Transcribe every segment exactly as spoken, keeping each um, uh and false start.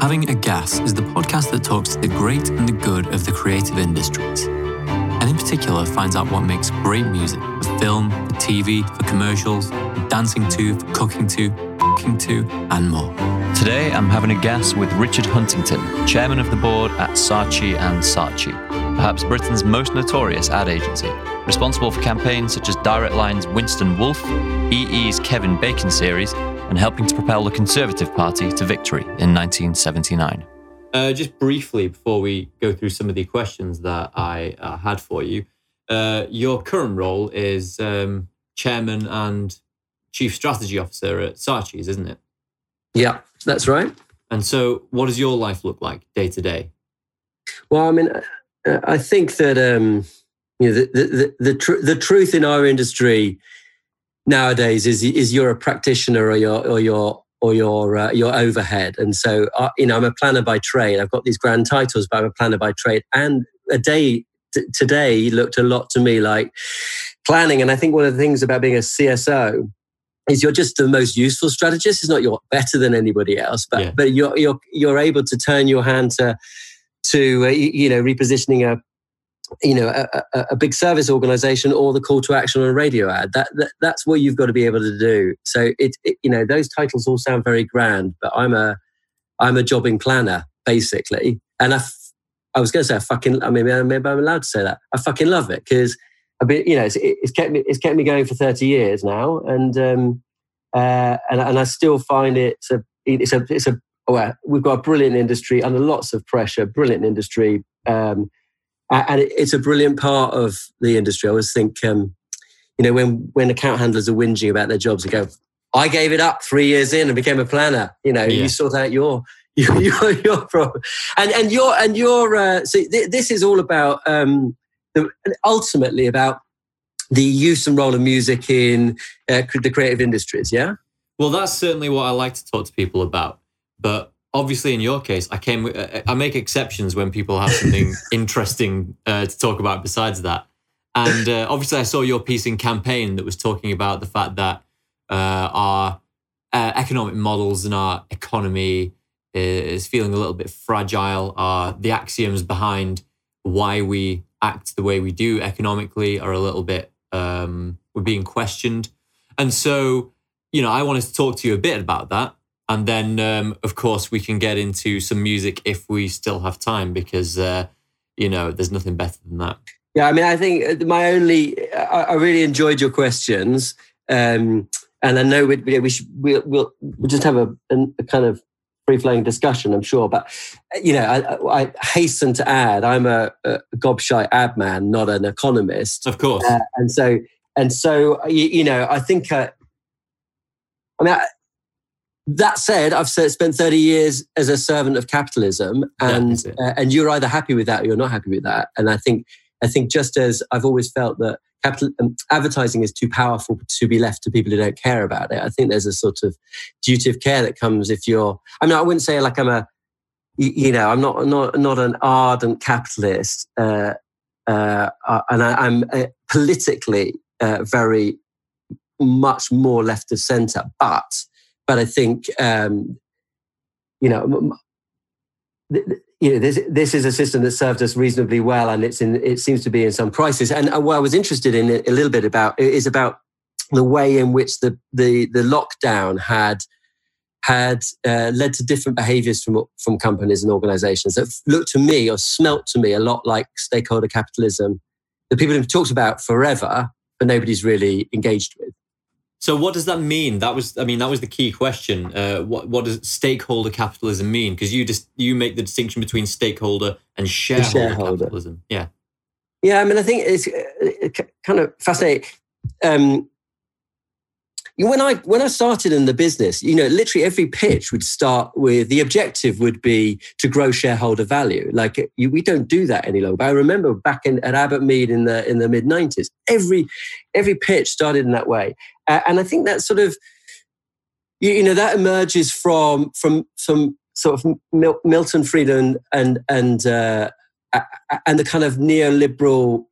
Having a Gas is the podcast that talks to the great and the good of the creative industries, and in particular finds out what makes great music for film, for T V, for commercials, for dancing to, for cooking to, f***ing to, and more. Today I'm having a gas with Richard Huntington, chairman of the board at Saatchi and Saatchi, perhaps Britain's most notorious ad agency, responsible for campaigns such as Direct Line's Winston Wolfe, E E's Kevin Bacon series, and helping to propel the Conservative Party to victory in nineteen seventy-nine. Uh, just briefly, before we go through some of the questions that I uh, had for you, uh, your current role is um, Chairman and Chief Strategy Officer at Saatchi's, isn't it? Yeah, that's right. And so what does your life look like day to day? Well, I mean, I think that um, you know, the, the, the, the, tr- the truth in our industry nowadays is is you're a practitioner or your or your or your uh, your overhead, and so uh, you know I'm a planner by trade. I've got these grand titles, but I'm a planner by trade. And a day t- today looked a lot to me like planning. And I think one of the things about being a C S O is you're just the most useful strategist. It's not you're better than anybody else, but yeah. but you're you're you're able to turn your hand to to uh, you know repositioning a. you know, a, a, a big service organization or the call to action on a radio ad. That, that That's what you've got to be able to do. So, it, it you know, those titles all sound very grand, but I'm a I'm a jobbing planner, basically. And I, f- I was going to say I fucking, I mean, maybe I'm allowed to say that. I fucking love it because, you know, it's, it's kept me it's kept me going for thirty years now. And um, uh, and, and I still find it's a, it's a, it's a, well, we've got a brilliant industry under lots of pressure, brilliant industry, um, and it's a brilliant part of the industry. I always think, um, you know, when, when account handlers are whinging about their jobs and go, I gave it up three years in and became a planner. You know, yeah. you sort out your your your, your problem, and and your and your. Uh, so th- this is all about um, the, ultimately about the use and role of music in uh, the creative industries. Yeah. Well, that's certainly what I like to talk to people about, but. Obviously, in your case, I came. I make exceptions when people have something interesting uh, to talk about besides that. And uh, obviously, I saw your piece in Campaign that was talking about the fact that uh, our uh, economic models and our economy is feeling a little bit fragile. Our, the axioms behind why we act the way we do economically are a little bit, um, we're being questioned. And so, you know, I wanted to talk to you a bit about that. And then, um, of course, we can get into some music if we still have time, because, uh, you know, there's nothing better than that. Yeah, I mean, I think my only... I, I really enjoyed your questions. Um, and I know we, we should, we'll, we'll just have a, a kind of free-flowing discussion, I'm sure. But, you know, I, I hasten to add, I'm a, a gobshite ad man, not an economist. Of course. Uh, and so, and so you, you know, I think... Uh, I mean... I, That said, I've spent thirty years as a servant of capitalism, and uh, and you're either happy with that or you're not happy with that. And I think I think just as I've always felt that capital, um, advertising is too powerful to be left to people who don't care about it. I think there's a sort of duty of care that comes if you're. I mean, I wouldn't say like I'm a, you know, I'm not not not an ardent capitalist, uh, uh, and I, I'm uh, politically uh, very much more left of centre, but. But I think, um, you know, th- th- you know, this this is a system that served us reasonably well, and it's in it seems to be in some crisis. And uh, what I was interested in a little bit about is about the way in which the the, the lockdown had had uh, led to different behaviours from from companies and organisations that looked to me or smelt to me a lot like stakeholder capitalism that people have talked about forever, but nobody's really engaged with. So what does that mean? That was, I mean, that was the key question. Uh, what what does stakeholder capitalism mean? Because you just you make the distinction between stakeholder and shareholder, shareholder. capitalism. Yeah, yeah. I mean, I think it's kind of fascinating. Um, when I when I started in the business, you know, literally every pitch would start with the objective would be to grow shareholder value. Like you, we don't do that any longer. But I remember back in, at Abbott Mead in the in the mid nineties, every every pitch started in that way. Uh, and I think that sort of, you, you know, that emerges from from some sort of Mil- Milton Friedman and and uh, and the kind of neoliberal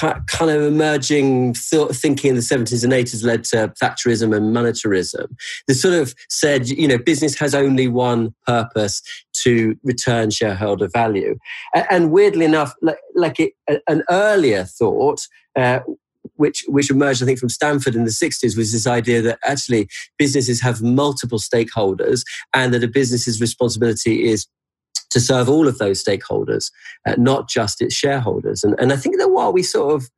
kind of emerging th- thinking in the seventies and eighties led to Thatcherism and monetarism. They sort of said, you know, business has only one purpose, to return shareholder value. And, and weirdly enough, like, like it, an earlier thought, uh, which which emerged, I think, from Stanford in the sixties, was this idea that actually businesses have multiple stakeholders and that a business's responsibility is to serve all of those stakeholders, uh, not just its shareholders. And, and I think that while we sort of,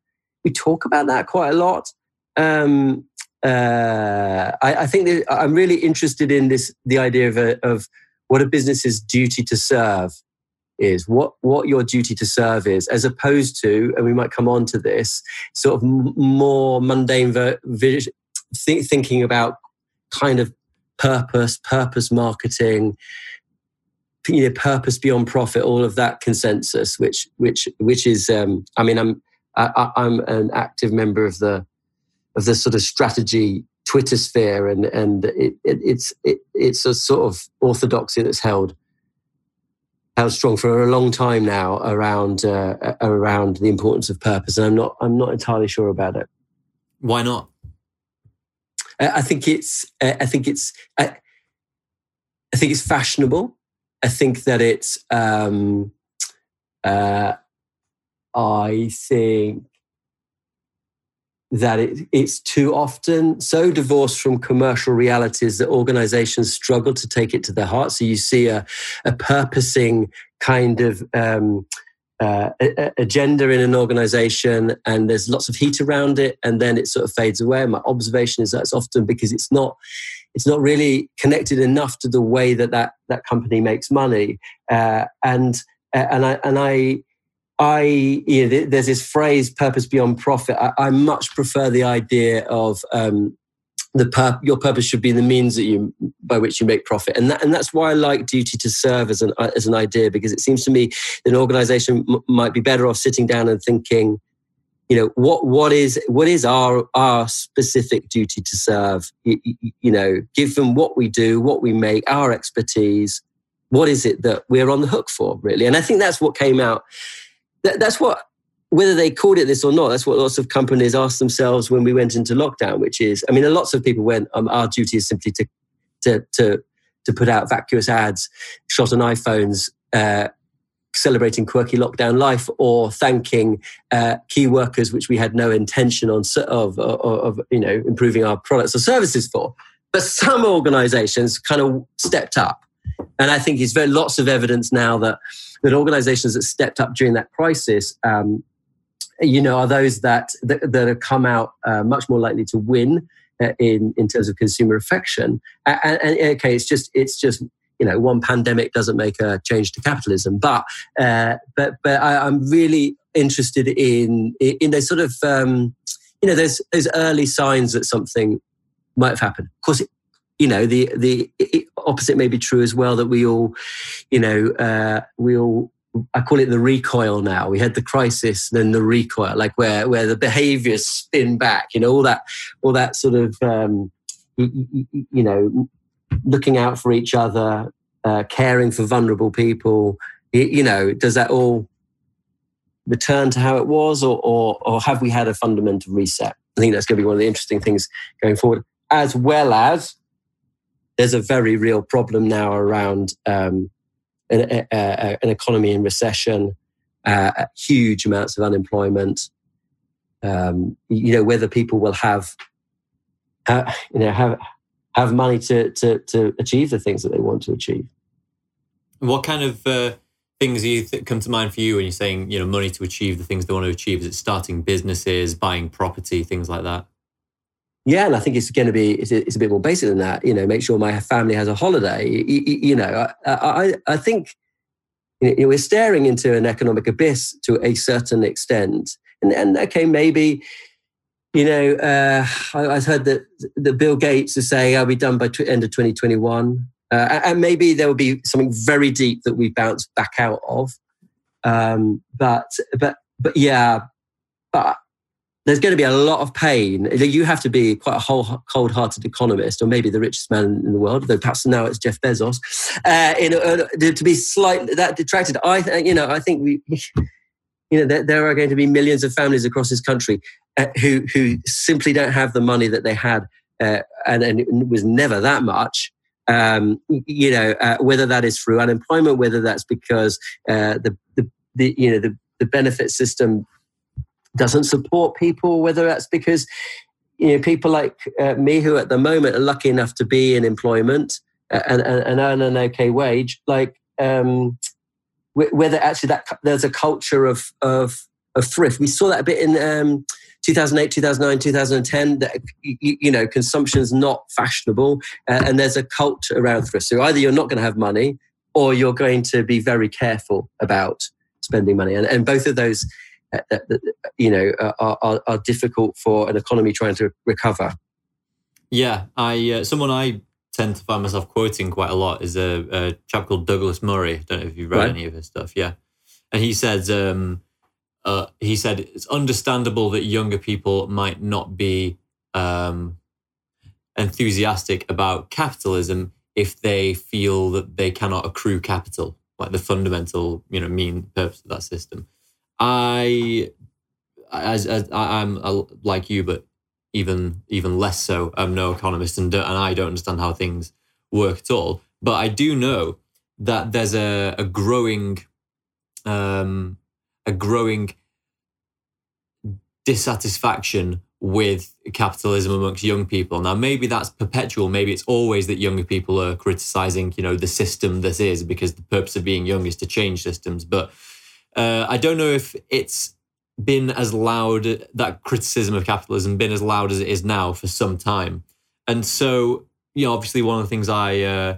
we talk about that quite a lot, um, uh, I, I think that I'm really interested in this, the idea of, a, of what a business's duty to serve is, what, what your duty to serve is, as opposed to, and we might come on to this, sort of m- more mundane ver- th- thinking about kind of purpose, purpose marketing, you know, purpose beyond profit, all of that consensus, which which which is, um, I mean, I'm I, I'm an active member of the of the sort of strategy Twitter sphere, and and it, it, it's it, it's a sort of orthodoxy that's held held strong for a long time now around uh, around the importance of purpose, and I'm not I'm not entirely sure about it. Why not? I, I think it's I think it's I, I think it's fashionable. I think that it's, um, uh, I think that it, it's too often so divorced from commercial realities that organizations struggle to take it to their heart. So you see a, a purposing kind of um, uh, agenda in an organization, and there's lots of heat around it, and then it sort of fades away. My observation is that it's often because it's not... It's not really connected enough to the way that that, that company makes money, uh, and and I and I, I you know, there's this phrase "purpose beyond profit." I, I much prefer the idea of um, the pur- your purpose should be the means that you by which you make profit, and that, and that's why I like duty to serve as an as an idea, because it seems to me an organisation m- might be better off sitting down and thinking, you know, what what is what is our our specific duty to serve? You, you, you know, given what we do, what we make, our expertise, what is it that we're on the hook for, really? And I think that's what came out. That, that's what, whether they called it this or not, that's what lots of companies asked themselves when we went into lockdown. Which is, I mean, lots of people went, um, our duty is simply to to to to put out vacuous ads, shot on iPhones, Uh, celebrating quirky lockdown life, or thanking uh, key workers, which we had no intention on of, of, of you know, improving our products or services for. But some organisations kind of stepped up, and I think there's lots of evidence now that that organisations that stepped up during that crisis, um, you know, are those that that, that have come out uh, much more likely to win uh, in in terms of consumer affection. And, and okay, it's just it's just. You know, one pandemic doesn't make a change to capitalism, but uh, but but I, I'm really interested in in those sort of um, you know those those early signs that something might have happened. Of course, it, you know the the it, opposite may be true as well, that we all you know uh, we all I call it the recoil now. We had the crisis, then the recoil, like where where the behaviours spin back. You know, all that all that sort of um, you, you know. looking out for each other, uh, caring for vulnerable people, you, you know, does that all return to how it was, or, or or have we had a fundamental reset? I think that's going to be one of the interesting things going forward, as well as there's a very real problem now around um, an, a, a, an economy in recession, uh, huge amounts of unemployment, um, you know, whether people will have, uh, you know, have... have money to, to to achieve the things that they want to achieve. What kind of uh, things do you th- come to mind for you when you're saying, you know, money to achieve the things they want to achieve? Is it starting businesses, buying property, things like that? Yeah, and I think it's going to be, it's a, it's a bit more basic than that. You know, make sure my family has a holiday. You, you know, I, I, I think you know, we're staring into an economic abyss to a certain extent. And, and okay, maybe... You know, uh, I, I've heard that, that Bill Gates is saying, I'll be done by t- end of twenty twenty-one. Uh, and maybe there will be something very deep that we bounce back out of. Um, but, but, but yeah, but there's going to be a lot of pain. You have to be quite a whole, cold-hearted economist, or maybe the richest man in the world, though perhaps now it's Jeff Bezos, uh, in, uh, to be slightly that detracted. I, you know, I think we... you know, there, there are going to be millions of families across this country uh, who who simply don't have the money that they had, uh, and, and it was never that much. Um, you know, uh, whether that is through unemployment, whether that's because uh, the, the the you know the, the benefit system doesn't support people, whether that's because you know people like uh, me who at the moment are lucky enough to be in employment and, and, and earn an okay wage, like. Um, Whether actually that there's a culture of, of of thrift. We saw that a bit in um, two thousand eight, two thousand nine, two thousand ten. That you, you know, consumption's not fashionable, uh, and there's a cult around thrift. So either you're not going to have money, or you're going to be very careful about spending money. And, and both of those, uh, uh, you know, are, are are difficult for an economy trying to recover. Yeah, I uh, someone I. tend to find myself quoting quite a lot is a, a chap called Douglas Murray. I don't know if you've read right. any of his stuff. Yeah. And he said, um, uh, he said, it's understandable that younger people might not be um, enthusiastic about capitalism if they feel that they cannot accrue capital, like the fundamental, you know, mean purpose of that system. I, as, as I, I'm I, like you, but Even even less so. I'm no economist, and and I don't understand how things work at all. But I do know that there's a a growing, um, a growing dissatisfaction with capitalism amongst young people. Now, maybe that's perpetual. Maybe it's always that younger people are criticizing, you know, the system that is, because the purpose of being young is to change systems. But uh, I don't know if it's been as loud, that criticism of capitalism been as loud as it is now for some time. And so, you know, obviously one of the things I uh,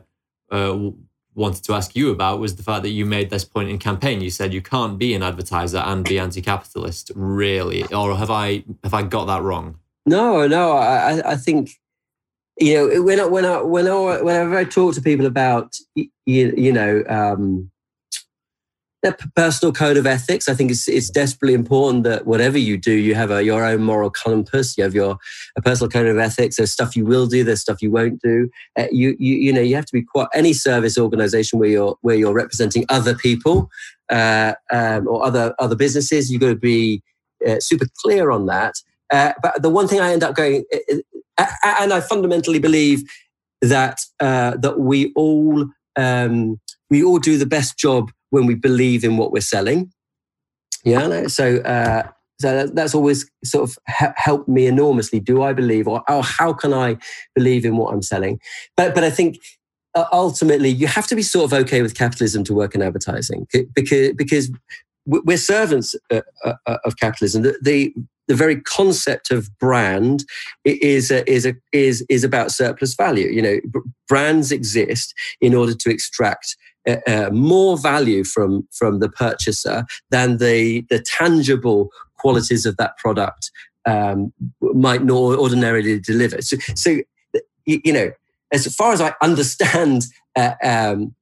uh, wanted to ask you about was the fact that you made this point in campaign. You said you can't be an advertiser and be anti-capitalist, really. Or have I have I got that wrong? No, no, I, I think, you know, when I, when I, when I, whenever I talk to people about, you, you know, um, their personal code of ethics, I think it's it's desperately important that whatever you do, you have a, your own moral compass. You have your a personal code of ethics. There's stuff you will do. There's stuff you won't do. Uh, you you you know you have to be quite any service organisation where you're where you're representing other people uh, um, or other other businesses. You've got to be uh, super clear on that. Uh, but the one thing I end up going, and I fundamentally believe that uh, that we all um, we all do the best job when we believe in what we're selling. Yeah, no? so uh, so that, that's always sort of ha- helped me enormously. Do I believe, or, or how can I believe in what I'm selling? But but I think uh, ultimately you have to be sort of okay with capitalism to work in advertising, because because we're servants uh, uh, of capitalism. The, the the very concept of brand is a, is a, is is about surplus value. You know, brands exist in order to extract Uh, more value from from the purchaser than the the tangible qualities of that product um, might nor ordinarily deliver. So, so you know, as far as I understand uh, um,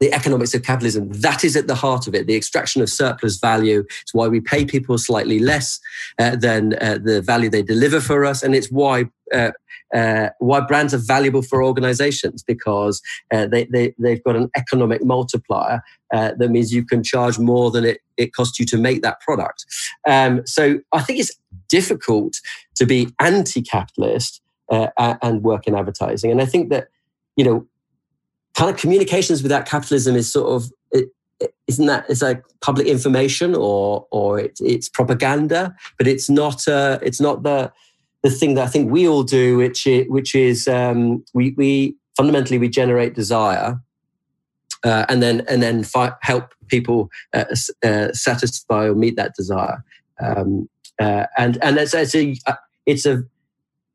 the economics of capitalism, that is at the heart of it. The extraction of surplus value. It's why we pay people slightly less uh, than uh, the value they deliver for us, and it's why. Uh, Uh, why brands are valuable for organisations, because uh, they, they, they've got an economic multiplier uh, that means you can charge more than it, it costs you to make that product. Um, so I think it's difficult to be anti-capitalist uh, and work in advertising. And I think that, you know, kind of communications without capitalism is sort of, it, it, isn't that, it's like public information or or it, it's propaganda, but it's not uh, it's not the... the thing that I think we all do, which is, which is um, we, we fundamentally we generate desire, uh, and then and then fi- help people uh, uh, satisfy or meet that desire. Um, uh, and and it's it's a, it's a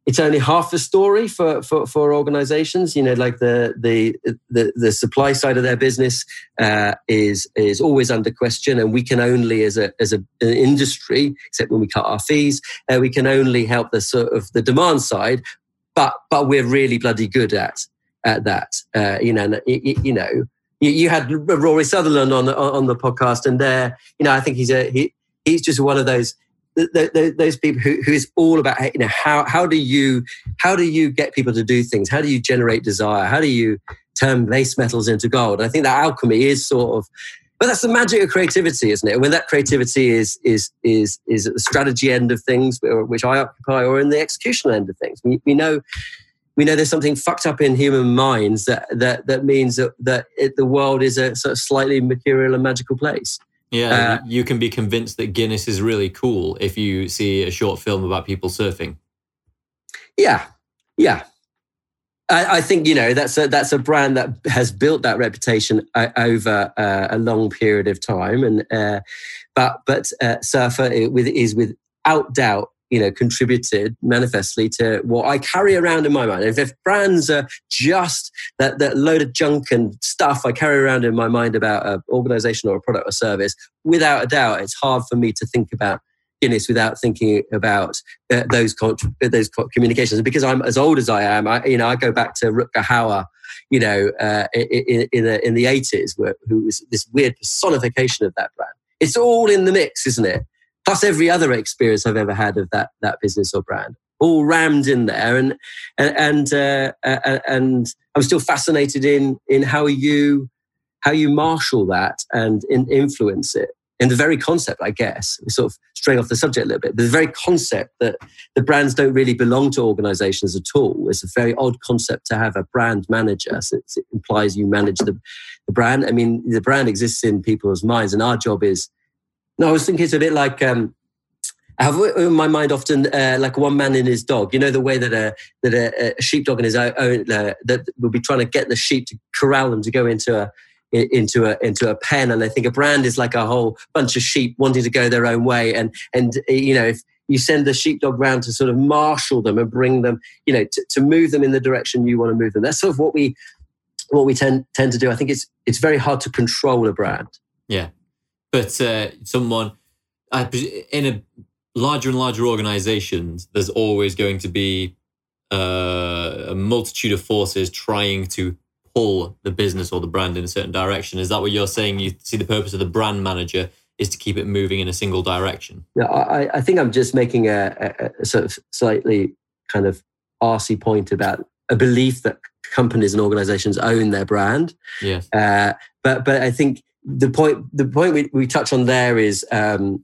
it's only half the story for, for, for organisations. You know, like the the the the supply side of their business uh, is is always under question, and we can only as a as a, an industry, except when we cut our fees, uh, we can only help the sort of the demand side. But but we're really bloody good at at that. Uh, you know, you, you know, you, you had Rory Sutherland on the, on the podcast, and there, you know, I think he's a he, he's just one of those. Those people who, who is all about, you know, how how do you how do you get people to do things? How do you generate desire? How do you turn base metals into gold? And I think that alchemy is sort of But that's the magic of creativity, isn't it? And when that creativity is is is is at the strategy end of things, which I occupy, or in the executional end of things, we, we know we know there's something fucked up in human minds that that that means that that it, the world is a sort of slightly mercurial and magical place. Yeah, uh, you can be convinced that Guinness is really cool if you see a short film about people surfing. Yeah, yeah. I think, you know, that's a, that's a brand that has built that reputation over uh, a long period of time, and uh, but but uh, Surfer is without doubt, you know, contributed manifestly to what I carry around in my mind. If, if brands are just that that load of junk and stuff I carry around in my mind about an organisation or a product or service, without a doubt, it's hard for me to think about Guinness without thinking about uh, those con- those communications, because I'm as old as I am. I, you know, I go back to Rutger Hauer, you know, uh, in in, a, in the eighties, where, who was this weird personification of that brand. It's all in the mix, isn't it? Plus every other experience I've ever had of that that business or brand, all rammed in there. And and and, uh, and I'm still fascinated in in how you how you marshal that and in, influence it. And the very concept, I guess, we sort of stray off the subject a little bit, but the very concept that the brands don't really belong to organisations at all is a very odd concept to have a brand manager, since it implies you manage the, the brand. I mean, the brand exists in people's minds, and our job is... No, I was thinking it's a bit like... Um, I have in my mind often uh, like one man and his dog. You know, the way that a that a, a sheepdog and his own... Uh, that will be trying to get the sheep to corral them to go into a... into a into a pen. And I think a brand is like a whole bunch of sheep wanting to go their own way, and and you know, if you send the sheepdog round to sort of marshal them and bring them, you know, to, to move them in the direction you want to move them. That's sort of what we what we tend tend to do. I think it's it's very hard to control a brand. Yeah, but uh, someone I, in a larger and larger organizations, there's always going to be uh, a multitude of forces trying to pull the business or the brand in a certain direction. Is that what you're saying? You see the purpose of the brand manager is to keep it moving in a single direction? No, I, I think I'm just making a, a, a sort of slightly kind of arsey point about a belief that companies and organizations own their brand. Yes. Uh, but but I think the point the point we, we touch on there is um,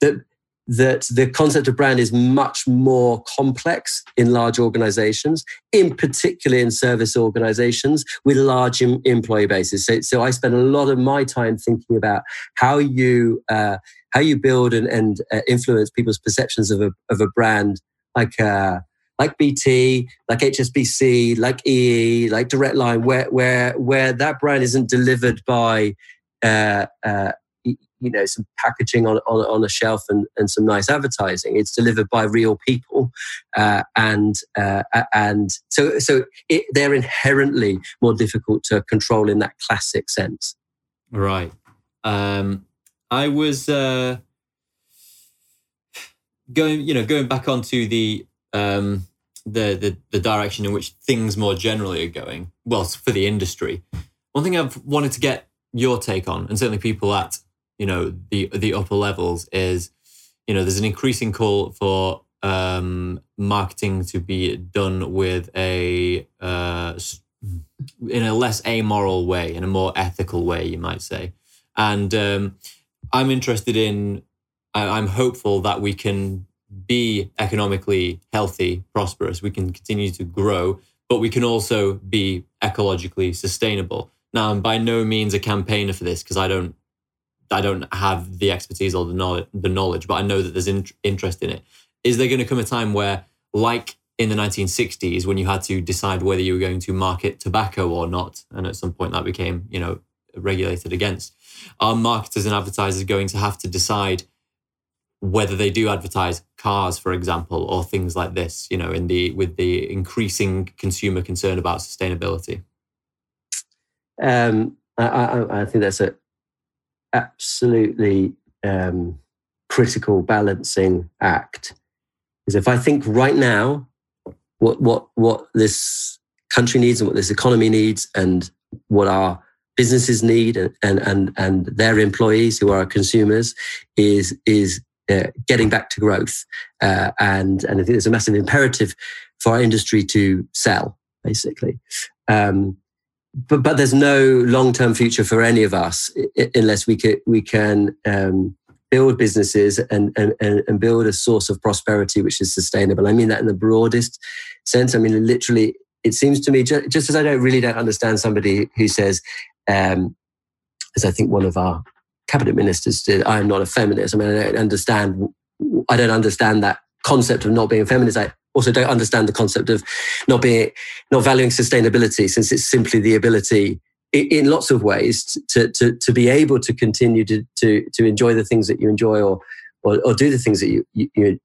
that that the concept of brand is much more complex in large organizations, in particular in service organizations with large em- employee bases. So, so I spend a lot of my time thinking about how you uh, how you build and, and uh, influence people's perceptions of a of a brand like uh, like B T, like H S B C, like E E, like Direct Line, where where where that brand isn't delivered by uh, uh, you know, some packaging on, on, on a shelf and, and some nice advertising. It's delivered by real people, uh, and uh, and so so it, they're inherently more difficult to control in that classic sense. Right. Um, I was uh, going, you know, going back onto the, um, the the the direction in which things more generally are going. Well, for the industry, one thing I've wanted to get your take on, and certainly people at, you know, the the upper levels is, you know, there's an increasing call for um, marketing to be done with a uh, in a less amoral way, in a more ethical way, you might say. And um, I'm interested in, I, I'm hopeful that we can be economically healthy, prosperous. We can continue to grow, but we can also be ecologically sustainable. Now, I'm by no means a campaigner for this, because I don't. I don't have the expertise or the knowledge, the knowledge, but I know that there's in- interest in it. Is there going to come a time where, like in the nineteen sixties, when you had to decide whether you were going to market tobacco or not, and at some point that became, you know, regulated against, are marketers and advertisers going to have to decide whether they do advertise cars, for example, or things like this, you know, in the with the increasing consumer concern about sustainability? Um, I, I, I think that's it. Absolutely um, critical balancing act is, if I think right now what what what this country needs and what this economy needs and what our businesses need and and and, and their employees, who are our consumers, is is uh, getting back to growth, uh, and and I think there's a massive imperative for our industry to sell, basically. Um, but, but there's no long-term future for any of us unless we can, we can um, build businesses and, and, and build a source of prosperity which is sustainable. I mean that in the broadest sense. I mean, literally, it seems to me, just, just as I don't really don't understand somebody who says, um, as I think one of our cabinet ministers did, I am not a feminist. I mean, I don't understand, I don't understand that concept of not being a feminist. I also don't understand the concept of not being, not valuing sustainability, since it's simply the ability in lots of ways to to, to be able to continue to, to to enjoy the things that you enjoy, or or, or do the things that you you you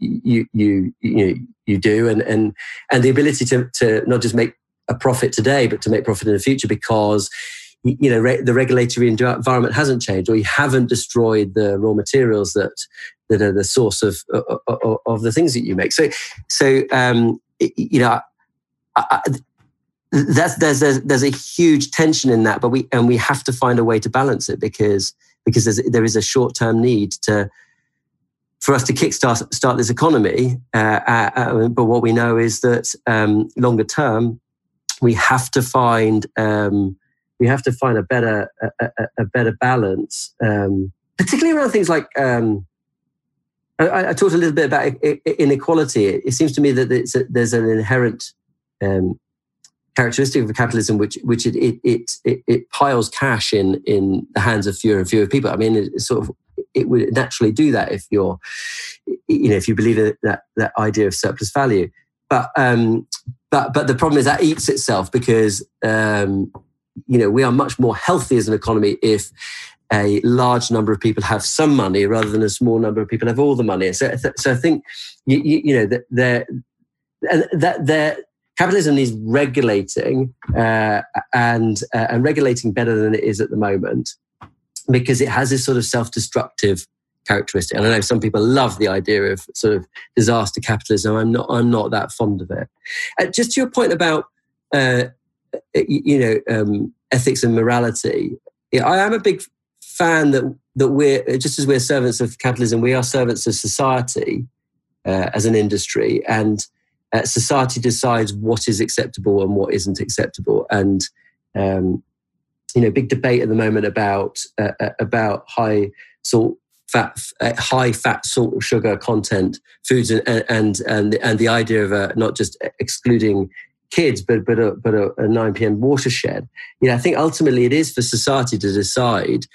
you you, you, you do, and, and and the ability to to not just make a profit today, but to make profit in the future, because you know re- the regulatory environment hasn't changed, or you haven't destroyed the raw materials that that are the source of of, of the things that you make. So so um, you know. I, I, That's, there's, there's there's a huge tension in that, but we and we have to find a way to balance it, because because there's, there is a short term need to for us to kickstart start this economy. Uh, uh, but what we know is that um, longer term, we have to find um, we have to find a better a, a, a better balance, um, particularly around things like. Um, I, I talked a little bit about inequality. It seems to me that it's a, there's an inherent um, characteristic of capitalism, which which it it it, it piles cash in, in the hands of fewer and fewer people. I mean, it sort of it would naturally do that if you're, you know, if you believe in that that idea of surplus value. But um, but but the problem is that eats itself, because um, you know we are much more healthy as an economy if a large number of people have some money rather than a small number of people have all the money. So so I think you you, you know that there and that there. Capitalism needs regulating, uh, and uh, and regulating better than it is at the moment, because it has this sort of self-destructive characteristic. And I know some people love the idea of sort of disaster capitalism. I'm not. I'm not that fond of it. Uh, just to your point about uh, you know um, ethics and morality, yeah, I am a big fan that that we're just as we're servants of capitalism, we are servants of society uh, as an industry, and. Uh, society decides what is acceptable and what isn't acceptable, and um, you know, big debate at the moment about uh, about high salt, fat, uh, high fat, salt and sugar content foods, and and and, and the idea of uh, not just excluding kids, but but a, but a, a nine p m watershed. You know, I think ultimately it is for society to decide.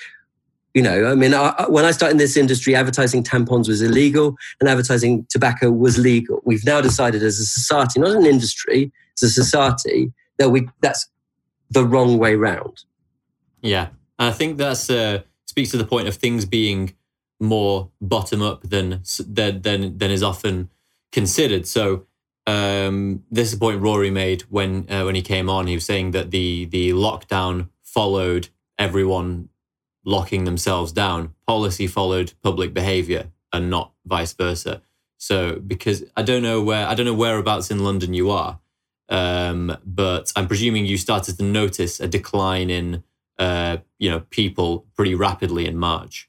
You know, I mean, I, when I started in this industry, advertising tampons was illegal and advertising tobacco was legal. We've now decided as a society, not an industry, as a society, that we that's the wrong way round. Yeah, I think that's uh, speaks to the point of things being more bottom up than than than, than is often considered. So um, this is the point Rory made when uh, when he came on. He was saying that the the lockdown followed everyone locking themselves down. Policy followed public behaviour, and not vice versa. So, because I don't know where I don't know whereabouts in London you are, um, but I'm presuming you started to notice a decline in uh, you know people pretty rapidly in March.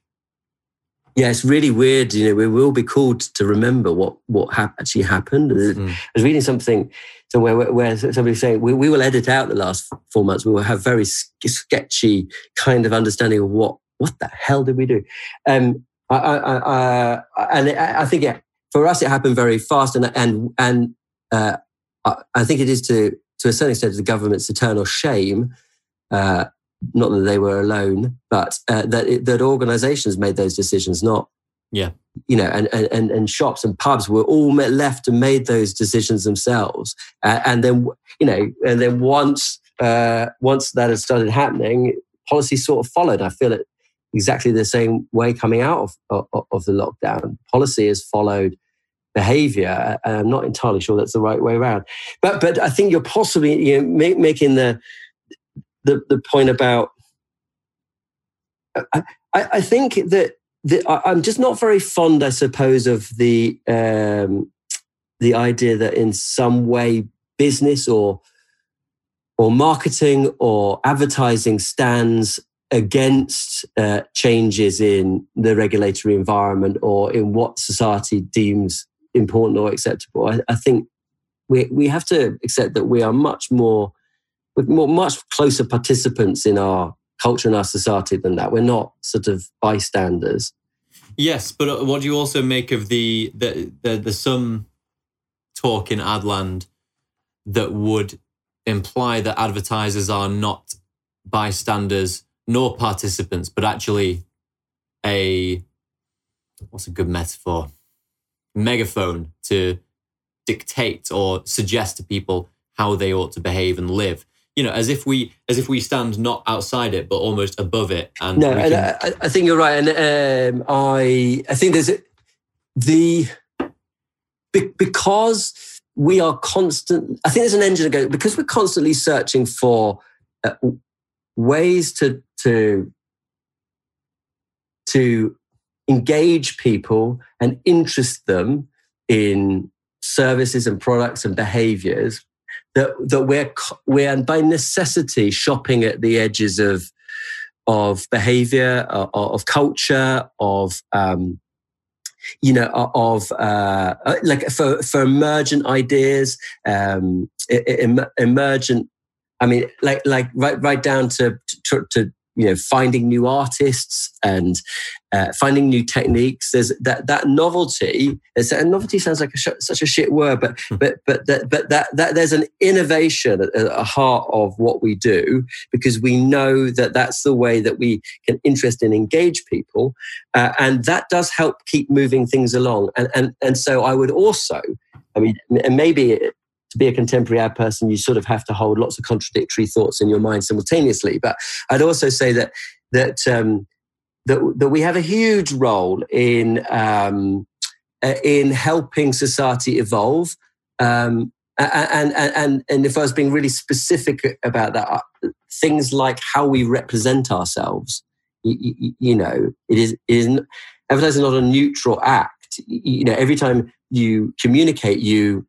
Yeah, it's really weird. You know, we will be called to remember what what ha- actually happened. Mm. I was reading something somewhere where, where somebody was saying we, we will edit out the last four months. We will have very sketchy kind of understanding of what what the hell did we do? Um, I, I, I, I, and it, I think yeah, for us it happened very fast, and and and uh, I think it is to to a certain extent the government's eternal shame. Uh, not that they were alone, but uh, that it, that organisations made those decisions, not yeah, you know, and and and shops and pubs were all left and made those decisions themselves. Uh, and then you know, and then once uh, once that had started happening, policy sort of followed. I feel it exactly the same way coming out of of, of the lockdown. Policy has followed behaviour. I'm not entirely sure that's the right way around, but but I think you're possibly you know, make, making the. The, the point about, I, I think that the, I'm just not very fond, I suppose, of the um, the idea that in some way business or or marketing or advertising stands against uh, changes in the regulatory environment or in what society deems important or acceptable. I, I think we we have to accept that we are much more we're more, much closer participants in our culture and our society than that. We're not sort of bystanders. Yes, but what do you also make of the the the, the some talk in Adland that would imply that advertisers are not bystanders nor participants, but actually a, what's a good metaphor? Megaphone to dictate or suggest to people how they ought to behave and live. You know, as if we as if we stand not outside it, but almost above it. And no, can... and I, I think you're right. And um, I I think there's a, the because we are constant. I think there's an engine that goes because we're constantly searching for uh, ways to to to engage people and interest them in services and products and behaviours. That that we're we're by necessity shopping at the edges of of behaviour, of, of culture, of um, you know, of uh, like for for emergent ideas, um, emergent. I mean, like like right right down to to, to you know finding new artists and uh, finding new techniques. There's that that novelty. And novelty sounds like a sh- such a shit word, but but but that but that, that there's an innovation at the heart of what we do because we know that that's the way that we can interest and engage people, uh, and that does help keep moving things along. And and and so I would also, I mean, and maybe. It, To be a contemporary ad person, you sort of have to hold lots of contradictory thoughts in your mind simultaneously. But I'd also say that that um, that, that we have a huge role in um, in helping society evolve. Um, and and and if I was being really specific about that, things like how we represent ourselves. You, you, you know, it is is advertising is not a neutral act. You know, every time you communicate, you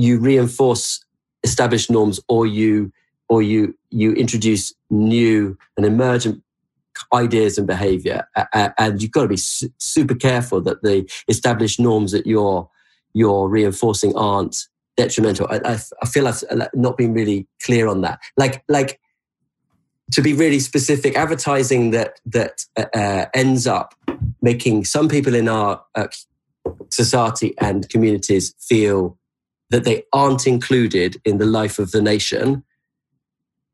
You reinforce established norms, or you, or you, you introduce new and emergent ideas and behaviour. And you've got to be su- super careful that the established norms that you're you're reinforcing aren't detrimental. I, I, I feel I've not been really clear on that. Like, like to be really specific, advertising that that uh, ends up making some people in our uh, society and communities feel that they aren't included in the life of the nation.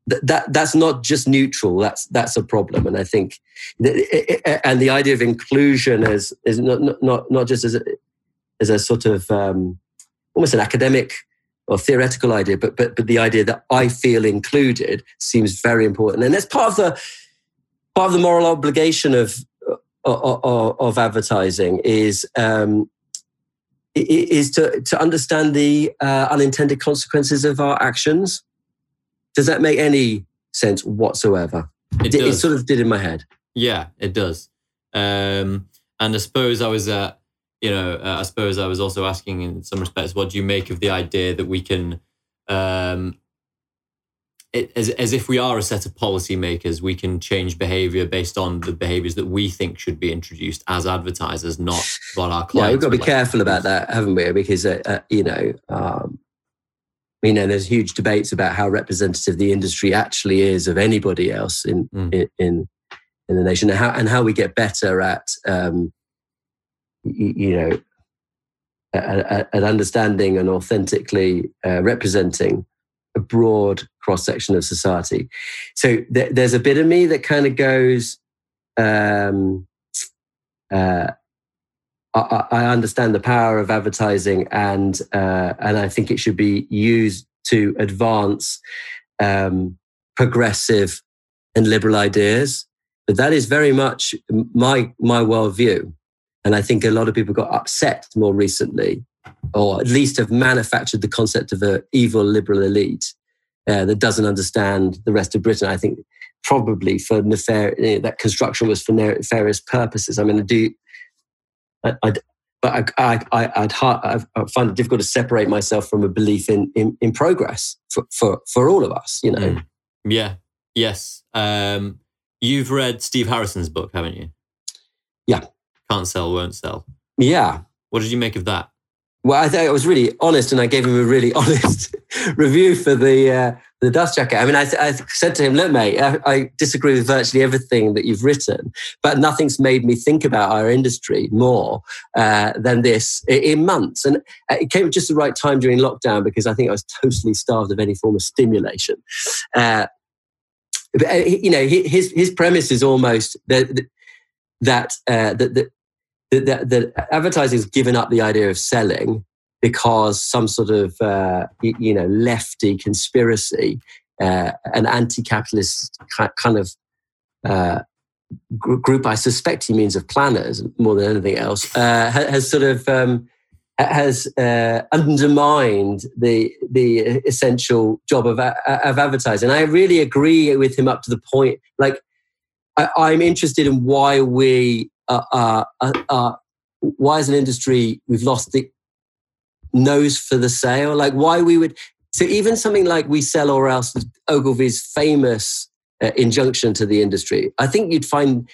That, that that's not just neutral. That's that's a problem. And I think, that it, it, and the idea of inclusion is is not not not just as a, as a sort of um, almost an academic or theoretical idea, but but but the idea that I feel included seems very important. And that's part of the part of the moral obligation of of, of, of advertising is. Um, is to, to understand the uh, unintended consequences of our actions. Does that make any sense whatsoever? It, it, it sort of did in my head. Yeah, it does. Um, and I suppose I was, uh, you know, uh, I suppose I was also asking in some respects, what do you make of the idea that we can, um, it, as, as if we are a set of policymakers, we can change behaviour based on the behaviours that we think should be introduced as advertisers, not what our clients... Yeah, we've got to be careful about that, haven't we? Because, uh, uh, you know, um, you know, there's huge debates about how representative the industry actually is of anybody else in mm. in, in, in the nation and how, and how we get better at, um, you, you know, at, at understanding and authentically uh, representing a broad cross-section of society. So th- there's a bit of me that kind of goes, um, uh, I-, I understand the power of advertising and uh, and I think it should be used to advance um, progressive and liberal ideas. But that is very much my my worldview. And I think a lot of people got upset more recently, or at least have manufactured the concept of an evil liberal elite uh, that doesn't understand the rest of Britain. I think probably for nefar- you know, that construction was for nefarious purposes. I mean, I do, I, I, but I, I, I'd hard, I find it difficult to separate myself from a belief in in, in progress for, for for all of us. You know. Mm. Yeah. Yes. Um, you've read Steve Harrison's book, haven't you? Yeah. Can't Sell, Won't Sell. Yeah. What did you make of that? Well, I think I was really honest, and I gave him a really honest review for the uh, the dust jacket. I mean, I, I said to him, look, mate, I, I disagree with virtually everything that you've written, but nothing's made me think about our industry more uh, than this in, in months. And it came at just the right time during lockdown because I think I was totally starved of any form of stimulation. Uh, but, you know, his his premise is almost that that uh, that that, that, that advertising's given up the idea of selling, because some sort of uh, you know lefty conspiracy, uh, an anti-capitalist kind of uh, group, I suspect he means of planners more than anything else, uh, has sort of um, has uh, undermined the the essential job of of advertising. And I really agree with him up to the point. Like, I, I'm interested in why we are, are, are why as an industry we've lost the nose for the sale, like why we would. So even something like "we sell or else," Ogilvy's famous uh, injunction to the industry, I think you'd find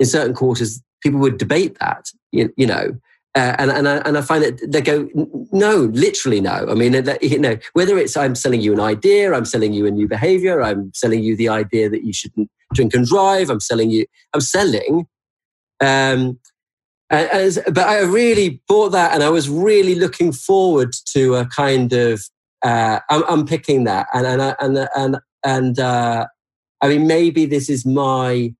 in certain quarters people would debate that, you, you know, uh, and and I, and I find that they go, no, literally no. I mean, you know, whether it's I'm selling you an idea, I'm selling you a new behavior, I'm selling you the idea that you shouldn't drink and drive, I'm selling you, I'm selling. Um, As, but I really bought that, and I was really looking forward to a kind of uh, I'm, I'm picking that, and and and and and uh, I mean maybe this is my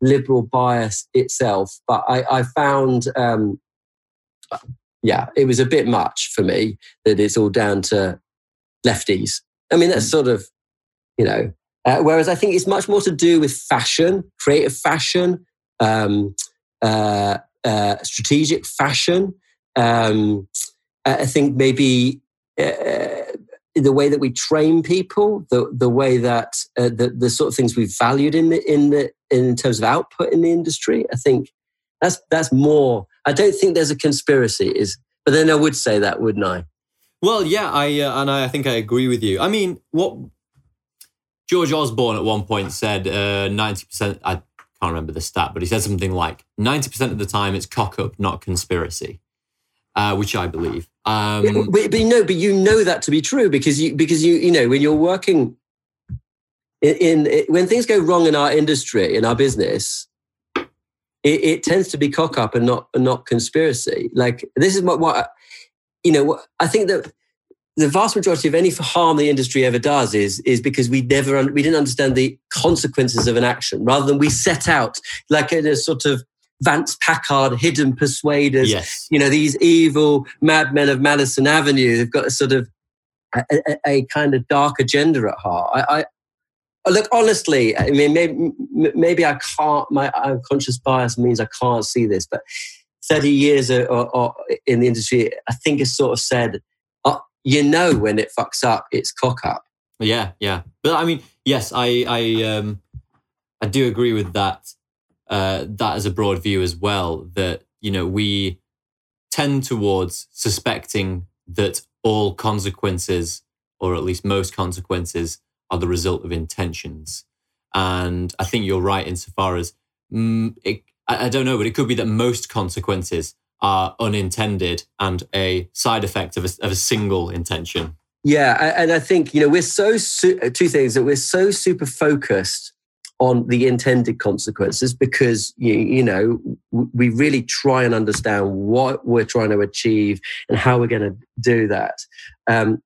liberal bias itself, but I, I found um, yeah, it was a bit much for me that it's all down to lefties. I mean that's sort of you know, uh, whereas I think it's much more to do with fashion, creative fashion. Um, uh, Uh, strategic fashion. Um, I think maybe uh, the way that we train people, the the way that uh, the the sort of things we've valued in the in the in terms of output in the industry. I think that's that's more. I don't think there's a conspiracy. Is but then I would say that, wouldn't I? Well, yeah, I uh, and I think I agree with you. I mean, what George Osborne at one point said, ninety uh, percent. I can't remember the stat, but he said something like ninety percent of the time it's cock-up, not conspiracy, uh, which I believe. Um, yeah, but, but, you know, but you know that to be true because you because you you know when you're working in, in it, when things go wrong in our industry, in our business, it, it tends to be cock-up and not and not conspiracy. Like this is what, what you know. What, I think that the vast majority of any harm the industry ever does is is because we never we didn't understand the consequences of an action, rather than we set out like in a sort of Vance Packard hidden persuaders. Yes. You know, these evil madmen of Madison Avenue have got a sort of a, a, a kind of dark agenda at heart. I, I look honestly. I mean, maybe, maybe I can't. My unconscious bias means I can't see this, but thirty years or, or, or in the industry, I think it's sort of said. You know when it fucks up, it's cock up. Yeah, yeah. But I mean, yes, I I um, I do agree with that. Uh, that as a broad view as well. That you know we tend towards suspecting that all consequences, or at least most consequences, are the result of intentions. And I think you're right insofar as mm, it, I, I don't know, but it could be that most consequences are unintended and a side effect of a, of a single intention. Yeah, and I think, you know, we're so, su- two things, that we're so super focused on the intended consequences because, you, you know, we really try and understand what we're trying to achieve and how we're going to do that. Um,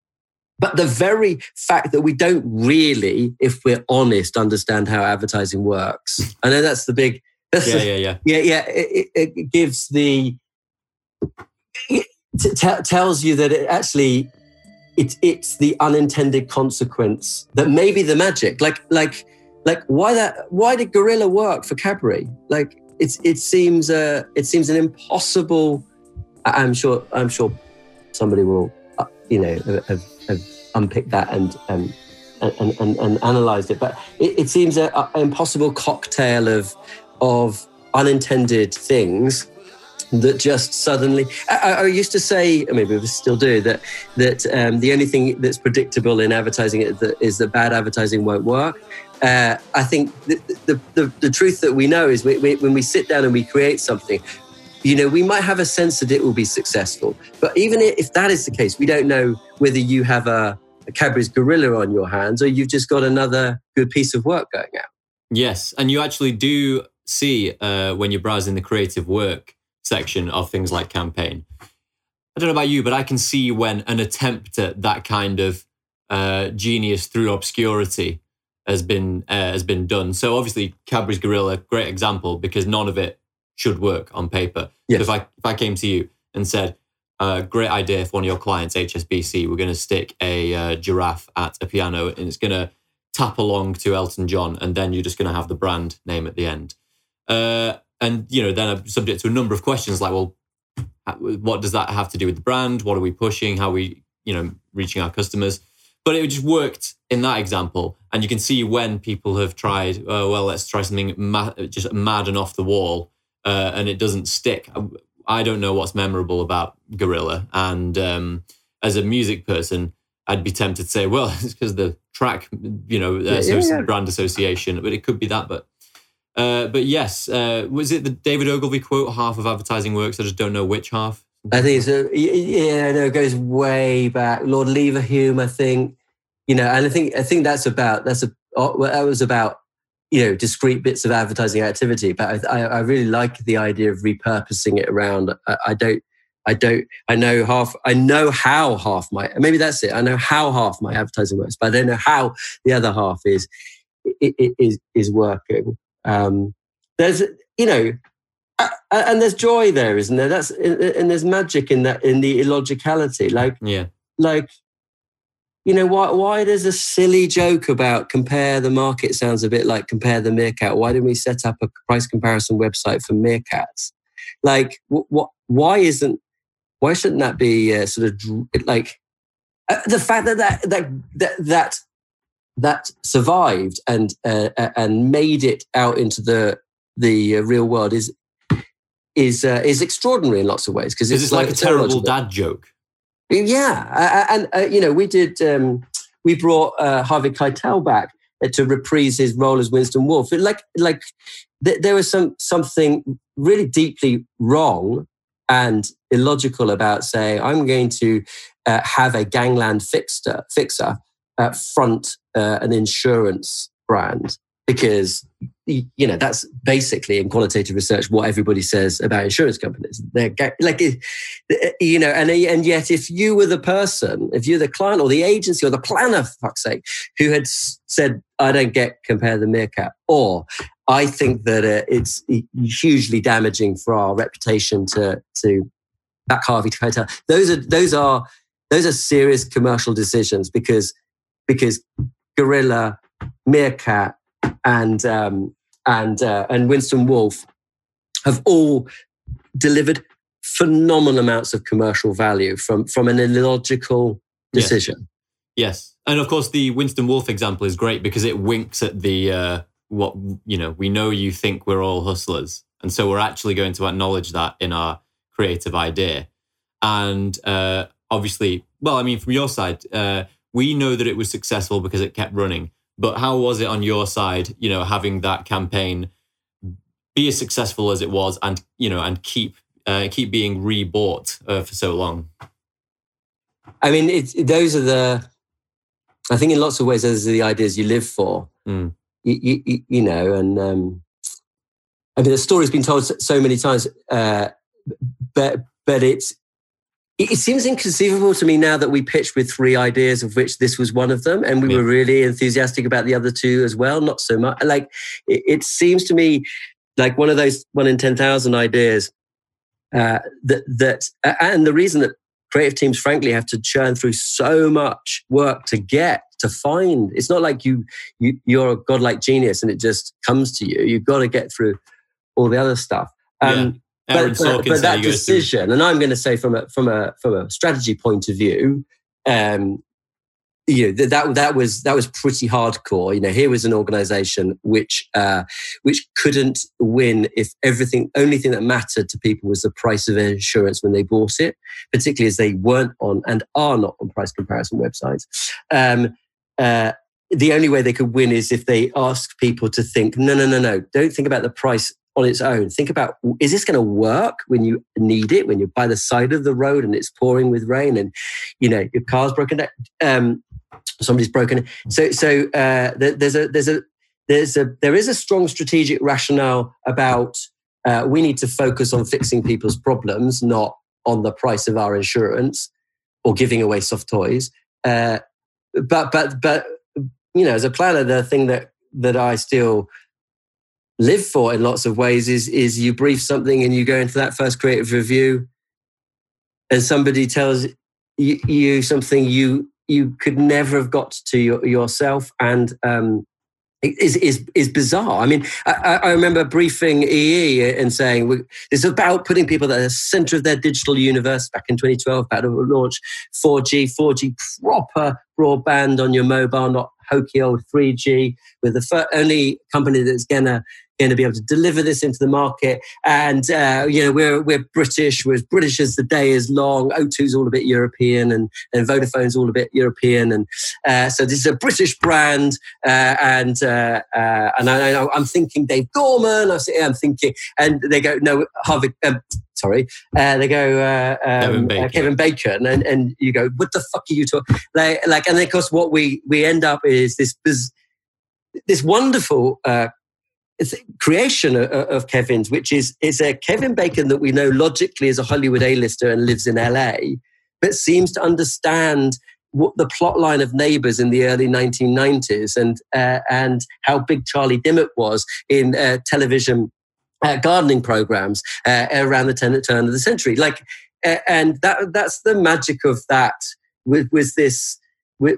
but the very fact that we don't really, if we're honest, understand how advertising works. I know that's the big... That's yeah, the, yeah, yeah. Yeah, yeah. It, it gives the... It t- tells you that it actually it, it's the unintended consequence that may be the magic. Like like like why that why did Gorilla work for Cadbury? Like it's it seems uh, it seems an impossible. I'm sure I'm sure somebody will uh, you know have, have unpicked that and um, and, and and analysed it. But it, it seems an impossible cocktail of of unintended things. That just suddenly, I, I used to say, maybe we still do, that that um, the only thing that's predictable in advertising is that bad advertising won't work. Uh, I think the the, the the truth that we know is we, we, when we sit down and we create something, you know, we might have a sense that it will be successful. But even if that is the case, we don't know whether you have a a Cadbury's Gorilla on your hands, or you've just got another good piece of work going out. Yes, and you actually do see uh, when you're browsing the creative work section of things like Campaign. I don't know about you, but I can see when an attempt at that kind of uh, genius through obscurity has been uh, has been done. So obviously, Cadbury's Gorilla, great example, because none of it should work on paper. Yes. So if I if I came to you and said, uh, great idea for one of your clients, H S B C, we're going to stick a uh, giraffe at a piano and it's going to tap along to Elton John, and then you're just going to have the brand name at the end. Uh, and, you know, then I'm subject to a number of questions like, well, what does that have to do with the brand? What are we pushing? How are we, you know, reaching our customers? But it just worked in that example. And you can see when people have tried, oh, well, let's try something ma- just mad and off the wall, uh, and it doesn't stick. I don't know what's memorable about Gorilla. And um, as a music person, I'd be tempted to say, well, it's because the track, you know, yeah, uh, so yeah, yeah. brand association, but it could be that. But uh, but yes, uh, was it the David Ogilvy quote, half of advertising works? I just don't know which half. I think it's a, yeah, no, it goes way back. Lord Leverhulme, I think, you know, and I think I think that's about that's a that was about you know discrete bits of advertising activity. But I, I really like the idea of repurposing it around. I, I don't. I don't, I know half, I know how half my, maybe that's it. I know how half my advertising works, but I don't know how the other half is, is, is working. Um, there's, you know, and there's joy there, isn't there? That's, and there's magic in that, in the illogicality. Like, yeah. like, you know, why, why does a silly joke about compare the market sounds a bit like compare the meerkat? Why didn't we set up a price comparison website for meerkats? Like, what, why isn't, Why shouldn't that be uh, sort of like uh, the fact that that that that that survived and uh, and made it out into the the real world is is uh, is extraordinary in lots of ways, because it's, it's like, like a terrible dad joke. Yeah, and uh, you know we did um, we brought uh, Harvey Keitel back to reprise his role as Winston Wolfe. It, like like th- there was some something really deeply wrong and illogical about saying, I'm going to uh, have a gangland fixer, fixer uh, front uh, an insurance brand, because, you know, that's basically in qualitative research what everybody says about insurance companies. They're ga- like, you know, and, and yet if you were the person, if you're the client or the agency or the planner, for fuck's sake, who had said, I don't get compare the meerkat, or I think that uh, it's hugely damaging for our reputation to to back Harvey Keitel. Those are those are those are serious commercial decisions, because because Gorilla, Meerkat, and um, and uh, and Winston Wolfe have all delivered phenomenal amounts of commercial value from from an illogical decision. Yes, yes. And of course the Winston Wolfe example is great because it winks at the. Uh... What you know, we know you think we're all hustlers, and so we're actually going to acknowledge that in our creative idea. And uh, obviously, well, I mean, from your side, uh, we know that it was successful because it kept running. But how was it on your side? You know, having that campaign be as successful as it was, and you know, and keep uh, keep being rebought uh, for so long. I mean, it's those are the. I think in lots of ways, those are the ideas you live for. Mm. You, you, you know, and um, I mean, the story's been told so many times, uh, but but it's it seems inconceivable to me now that we pitched with three ideas, of which this was one of them, and we yeah. were really enthusiastic about the other two as well. Not so much. Like it, it seems to me like one of those one in ten thousand ideas uh, that that, and the reason that creative teams, frankly, have to churn through so much work to get. To find, it's not like you, you you're a godlike genius and it just comes to you. You've got to get through all the other stuff. Um, yeah. but, but, but that decision, and I'm going to say from a from a from a strategy point of view, um, you know that, that that was that was pretty hardcore. You know, here was an organisation which uh, which couldn't win if everything only thing that mattered to people was the price of insurance when they bought it, particularly as they weren't on and are not on price comparison websites. Um, Uh, the only way they could win is if they ask people to think, no, no, no, no, don't think about the price on its own. Think about, is this going to work when you need it, when you're by the side of the road and it's pouring with rain and, you know, your car's broken down? Um, somebody's broken. So, so uh, there's a there's a there's a there is a strong strategic rationale about uh, we need to focus on fixing people's problems, not on the price of our insurance or giving away soft toys. Uh, but but but you know, as a planner, the thing that that I still live for in lots of ways is is you brief something and you go into that first creative review, and somebody tells you, you something you. you could never have got to your, yourself, and um, it is, is, is bizarre. I mean, I, I remember briefing E E and saying, we, it's about putting people at the center of their digital universe back in twenty twelve, about to launch four G, four G proper broadband on your mobile, not hokey old three G. We're the first, only company that's going to going to be able to deliver this into the market. And, uh, you know, we're we're British. We're as British as the day is long. O two's all a bit European and, and Vodafone's all a bit European. And uh, so this is a British brand. Uh, and uh, uh, and I, I, I'm thinking Dave Gorman. I say, I'm thinking... And they go, no, Harvey... Um, sorry. Uh, they go, uh, um, Kevin Bacon. Uh, Kevin Bacon. And, and you go, what the fuck are you talking... Like, like, and then, of course, what we, we end up is this, biz- this wonderful... Uh, It's a creation of Kevin's, which is is a Kevin Bacon that we know logically is a Hollywood A-lister and lives in L A, but seems to understand what the plot line of Neighbours in the early nineteen nineties and uh, and how big Charlie Dimmock was in uh, television uh, gardening programs uh, around the ten- turn of the century. Like, uh, and that that's the magic of that. Was, was this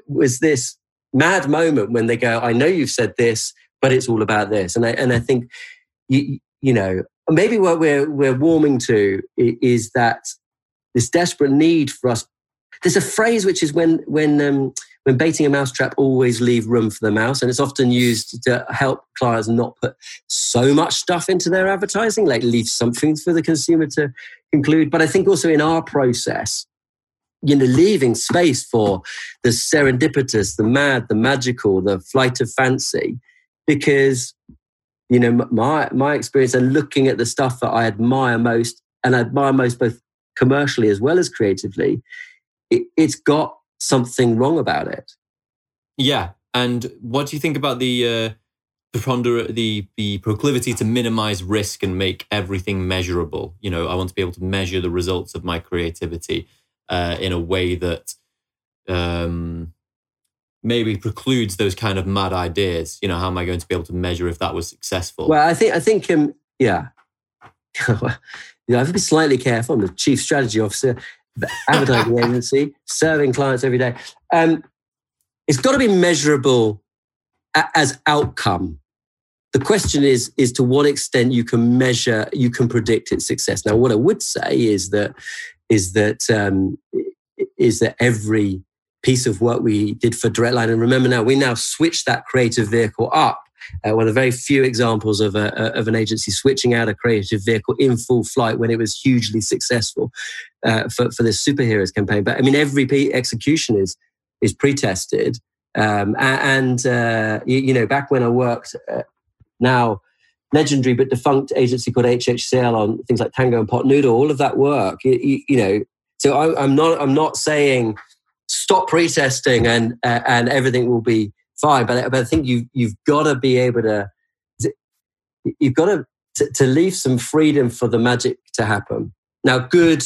was this mad moment when they go, I know you've said this, but it's all about this. And I and I think, you, you know, maybe what we're we're warming to is that this desperate need for us. There's a phrase which is when when um, when baiting a mousetrap, always leave room for the mouse, and it's often used to help clients not put so much stuff into their advertising, like leave something for the consumer to conclude. But I think also in our process, you know, leaving space for the serendipitous, the mad, the magical, the flight of fancy. Because, you know, my my experience and looking at the stuff that I admire most, and I admire most both commercially as well as creatively, it, it's got something wrong about it. Yeah, and what do you think about the uh, the, ponder- the the proclivity to minimize risk and make everything measurable? You know, I want to be able to measure the results of my creativity uh, in a way that. Um, maybe precludes those kind of mad ideas. You know, how am I going to be able to measure if that was successful? Well, I think, I think, um, yeah. you know, I have to be slightly careful. I'm the chief strategy officer, the advertising agency, serving clients every day. Um, it's got to be measurable a- as outcome. The question is, is to what extent you can measure, you can predict its success. Now, what I would say is that, is that, um, is that every piece of work we did for Direct Line. And remember now, we now switched that creative vehicle up. Uh, one of the very few examples of a, of an agency switching out a creative vehicle in full flight when it was hugely successful uh, for, for this superheroes campaign. But I mean, every execution is is pre-tested. Um, and, uh, you, you know, back when I worked uh, now, legendary but defunct agency called H H C L on things like Tango and Pot Noodle, all of that work, you, you, you know. So I, I'm not I'm not saying... stop pre-testing and uh, and everything will be fine. But, but I think you you've got to be able to you've got to, to to leave some freedom for the magic to happen. Now, good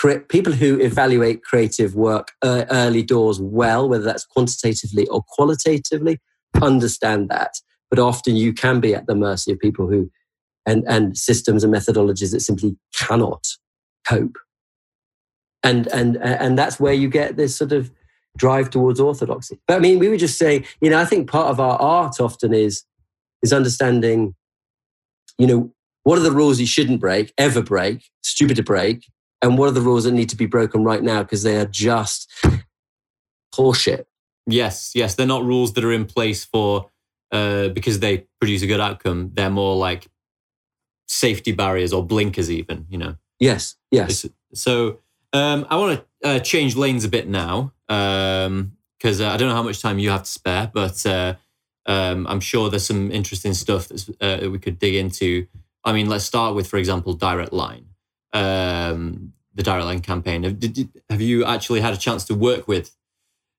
cre- people who evaluate creative work uh, early doors well, whether that's quantitatively or qualitatively, understand that. But often you can be at the mercy of people who and and systems and methodologies that simply cannot cope. And and and that's where you get this sort of drive towards orthodoxy. But I mean, we would just say, you know, I think part of our art often is is understanding, you know, what are the rules you shouldn't break, ever break, stupid to break, and what are the rules that need to be broken right now because they are just horseshit. Yes, yes, they're not rules that are in place for uh, because they produce a good outcome. They're more like safety barriers or blinkers, even. You know. Yes. Yes. So. Um, I want to uh, change lanes a bit now because um, uh, I don't know how much time you have to spare, but uh, um, I'm sure there's some interesting stuff that's, uh, that we could dig into. I mean, let's start with, for example, Direct Line, um, the Direct Line campaign. Have, did, have you actually had a chance to work with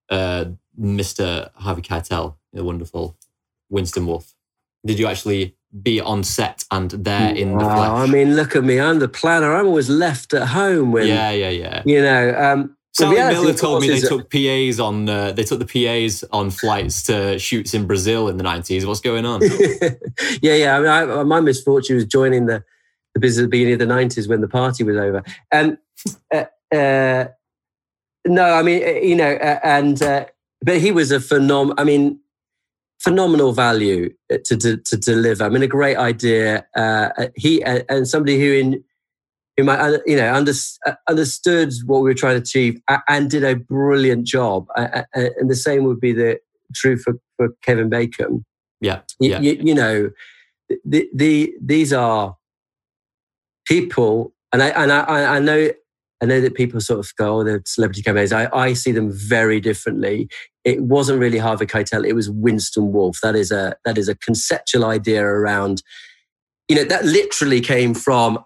uh, Mister Harvey Keitel, the wonderful Winston Wolfe? Did you actually be on set and there in wow, the flesh? I mean, look at me. I'm the planner. I'm always left at home. When, yeah, yeah, yeah. You know... Um, Sally Miller told me they took P As on uh, they took the P As on flights to shoots in Brazil in the nineties. What's going on? yeah, yeah. I mean, I, my misfortune was joining the, the business at the beginning of the nineties when the party was over. Um, uh, uh, no, I mean, you know, uh, and uh, but he was a phenom. I mean, phenomenal value to to, to deliver. I mean, a great idea. Uh, he uh, and somebody who in. Who might, you know, under, understood what we were trying to achieve and did a brilliant job. And the same would be the true for, for Kevin Bacon. Yeah, yeah. You, you know, the, the these are people, and I and I, I know I know that people sort of go, "Oh, they're celebrity cameos." I, I see them very differently. It wasn't really Harvey Keitel; it was Winston Wolfe. That is a that is a conceptual idea around. You know, that literally came from.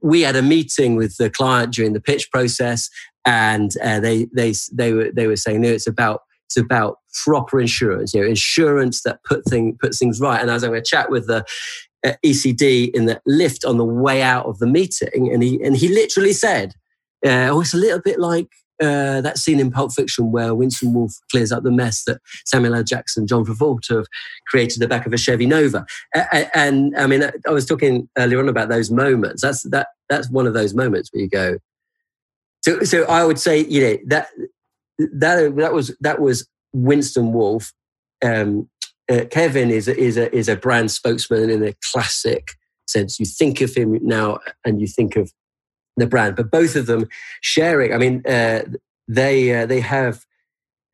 We had a meeting with the client during the pitch process, and uh, they they they were they were saying, "No, it's about it's about proper insurance, you know, insurance that put thing puts things right." And I was having a chat with the uh, E C D in the lift on the way out of the meeting, and he and he literally said, uh, "Oh, it's a little bit like uh, that scene in Pulp Fiction where Winston Wolfe clears up the mess that Samuel L. Jackson, John Travolta have created the back of a Chevy Nova." And, and I mean, I was talking earlier on about those moments. That's that. That's one of those moments where you go. So, so I would say, you know, that that that was that was Winston Wolfe. Um, uh, Kevin is a, is a is a brand spokesman in a classic sense. You think of him now, and you think of the brand, but both of them sharing. I mean, uh, they uh, they have.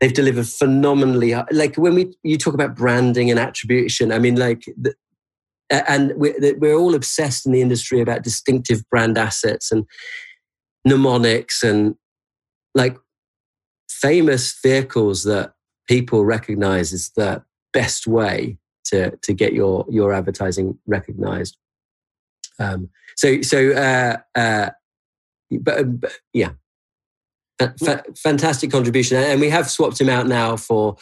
They've delivered phenomenally. Like when we you talk about branding and attribution, I mean, like, the, and we're, we're all obsessed in the industry about distinctive brand assets and mnemonics and like famous vehicles that people recognise is the best way to to get your your advertising recognised. Um, so so, uh, uh, but, but yeah. Fantastic contribution, and we have swapped him out now for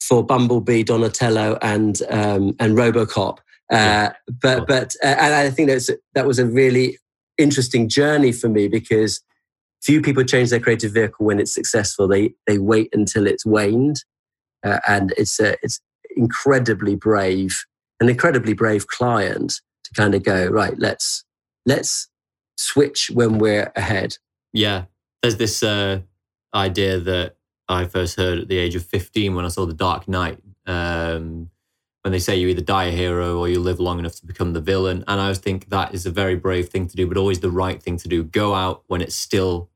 for Bumblebee, Donatello, and um, and RoboCop. Uh, yeah. But cool. but uh, and I think that's that was a really interesting journey for me because few people change their creative vehicle when it's successful. They they wait until it's waned, uh, and it's a, it's incredibly brave, an incredibly brave client to kind of go right. Let's let's switch when we're ahead. Yeah. There's this uh, idea that I first heard at the age of fifteen when I saw The Dark Knight, um, when they say you either die a hero or you live long enough to become the villain. And I always think that is a very brave thing to do, but always the right thing to do. Go out when it's still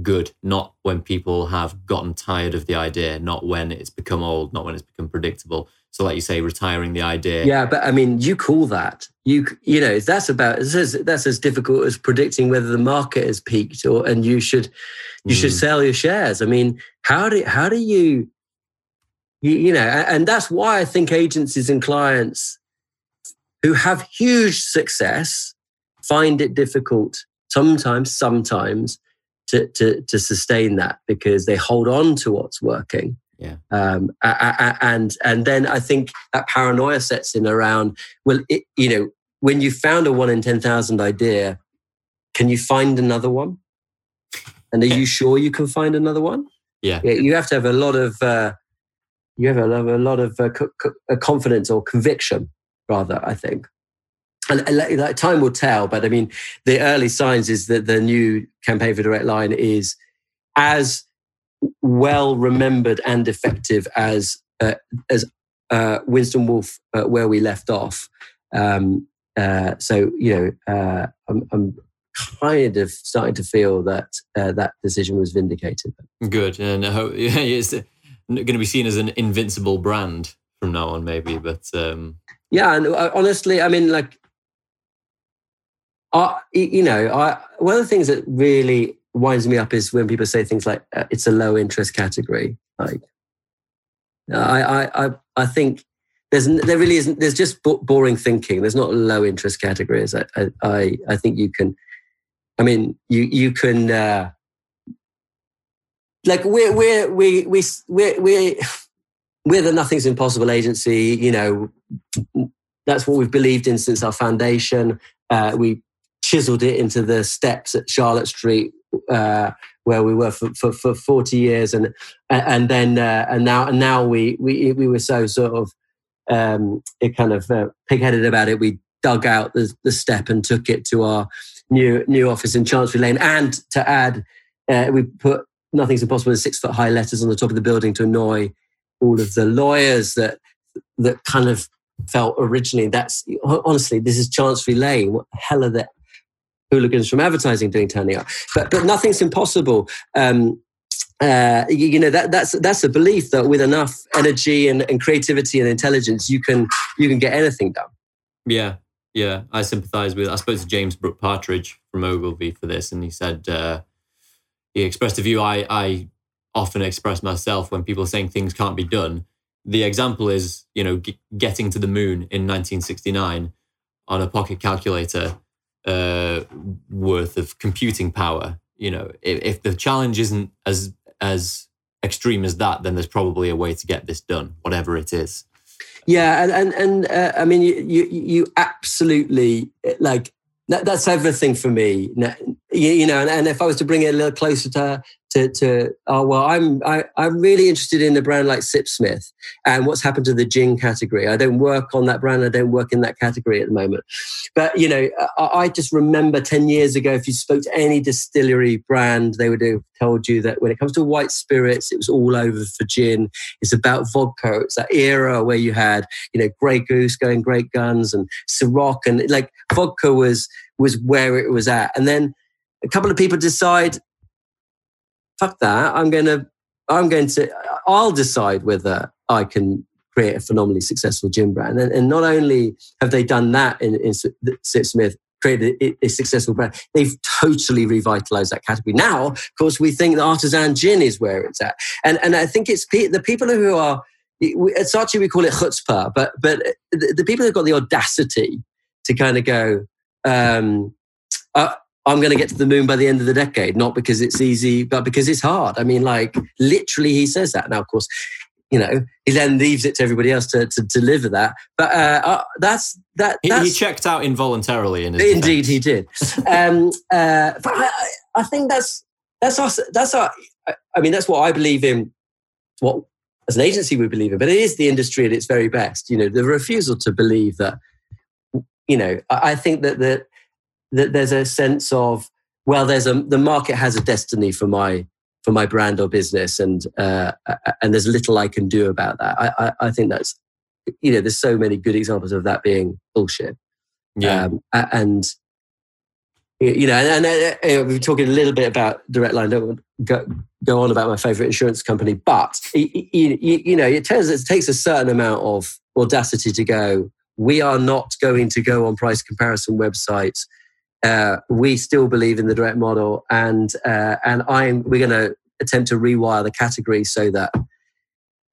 good, not when people have gotten tired of the idea, not when it's become old, not when it's become predictable. So like you say, retiring the idea. Yeah, but I mean, you call that. You you know, that's about that's as, that's as difficult as predicting whether the market has peaked or and you should you mm. should sell your shares. I mean, how do how do you, you you know, and that's why I think agencies and clients who have huge success find it difficult sometimes sometimes to to to sustain that because they hold on to what's working. Yeah, um, I, I, and and then I think that paranoia sets in around. Well, it, you know, when you found a one in ten thousand idea, can you find another one? And are yeah. you sure you can find another one? Yeah, yeah you have to have a lot of uh, you have a, a lot of uh, co- co- confidence or conviction, rather. I think, and, and like, time will tell. But I mean, the early signs is that the new campaign for Direct Line is as well remembered and effective as uh, as uh, Winston Wolfe, uh, where we left off. Um, uh, so you know, uh, I'm, I'm kind of starting to feel that uh, that decision was vindicated. Good, and I hope it's going to be seen as an invincible brand from now on, maybe. But um... yeah, and honestly, I mean, like, I you know, I one of the things that really winds me up is when people say things like uh, it's a low interest category. Like, I, I, I, I think there's there really isn't. There's just b- boring thinking. There's not low interest categories. I, I, I think you can. I mean, you you can uh, like we're we're we we we we we're the Nothing's Impossible agency. You know, that's what we've believed in since our foundation. Uh, we chiseled it into the steps at Charlotte Street, uh, where we were for, for, for forty years, and and then uh, and now and now we we we were so sort of um, it kind of uh, pig-headed about it. We dug out the, the step and took it to our new new office in Chancery Lane. And to add, uh, we put Nothing's Impossible in six foot high letters on the top of the building to annoy all of the lawyers that that kind of felt originally, that's honestly, this is Chancery Lane. What the hell are the hooligans from advertising doing turning up? But but Nothing's Impossible. Um, uh, you, you know that that's that's a belief that with enough energy and, and creativity and intelligence, you can you can get anything done. Yeah, yeah, I sympathise with. I spoke to James Brooke Partridge from Ogilvy for this, and he said uh, he expressed a view I I often express myself when people are saying things can't be done. The example is, you know, g- getting to the moon in nineteen sixty-nine on a pocket calculator uh, worth of computing power. You know, if, if the challenge isn't as as extreme as that, then there's probably a way to get this done, whatever it is. Yeah, and and, and uh, I mean, you, you you absolutely, like, that, that's everything for me. You, you know, and, and if I was to bring it a little closer to to, to oh well, I'm I, I'm really interested in a brand like Sipsmith and what's happened to the gin category. I don't work on that brand. I don't work in that category at the moment. But you know, I, I just remember ten years ago, if you spoke to any distillery brand, they would have told you that when it comes to white spirits, it was all over for gin. It's about vodka. It's that era where you had, you know, Grey Goose going great guns and Ciroc, and like vodka was was where it was at. And then a couple of people decide, fuck that, I'm going to, I'm going to, I'll decide whether I can create a phenomenally successful gin brand. And, and not only have they done that in, in Sipsmith, created a, a successful brand, they've totally revitalized that category. Now, of course, we think the artisan gin is where it's at. And and I think it's the people who are, at Saatchi we call it chutzpah, but, but the, the people who've got the audacity to kind of go, um, uh, I'm going to get to the moon by the end of the decade, not because it's easy, but because it's hard. I mean, like, literally he says that. Now, of course, you know, he then leaves it to everybody else to, to deliver that. But uh, uh, that's... that. That's, he, he checked out involuntarily. In his indeed, defense. He did. um, uh, but I, I think that's, that's us. That's our, I mean, that's what I believe in, what as an agency we believe in, but it is the industry at its very best. You know, the refusal to believe that, you know, I, I think that the... that there's a sense of, well, there's a the market has a destiny for my for my brand or business, and uh, and there's little I can do about that. I, I I think that's, you know, there's so many good examples of that being bullshit. Yeah, um, and you know, and, and uh, we were talking a little bit about Direct Line. Don't go go on about my favorite insurance company, but you, you, you know, it turns it takes a certain amount of audacity to go, we are not going to go on price comparison websites. Uh, we still believe in the direct model, and uh, and I'm we're going to attempt to rewire the category so that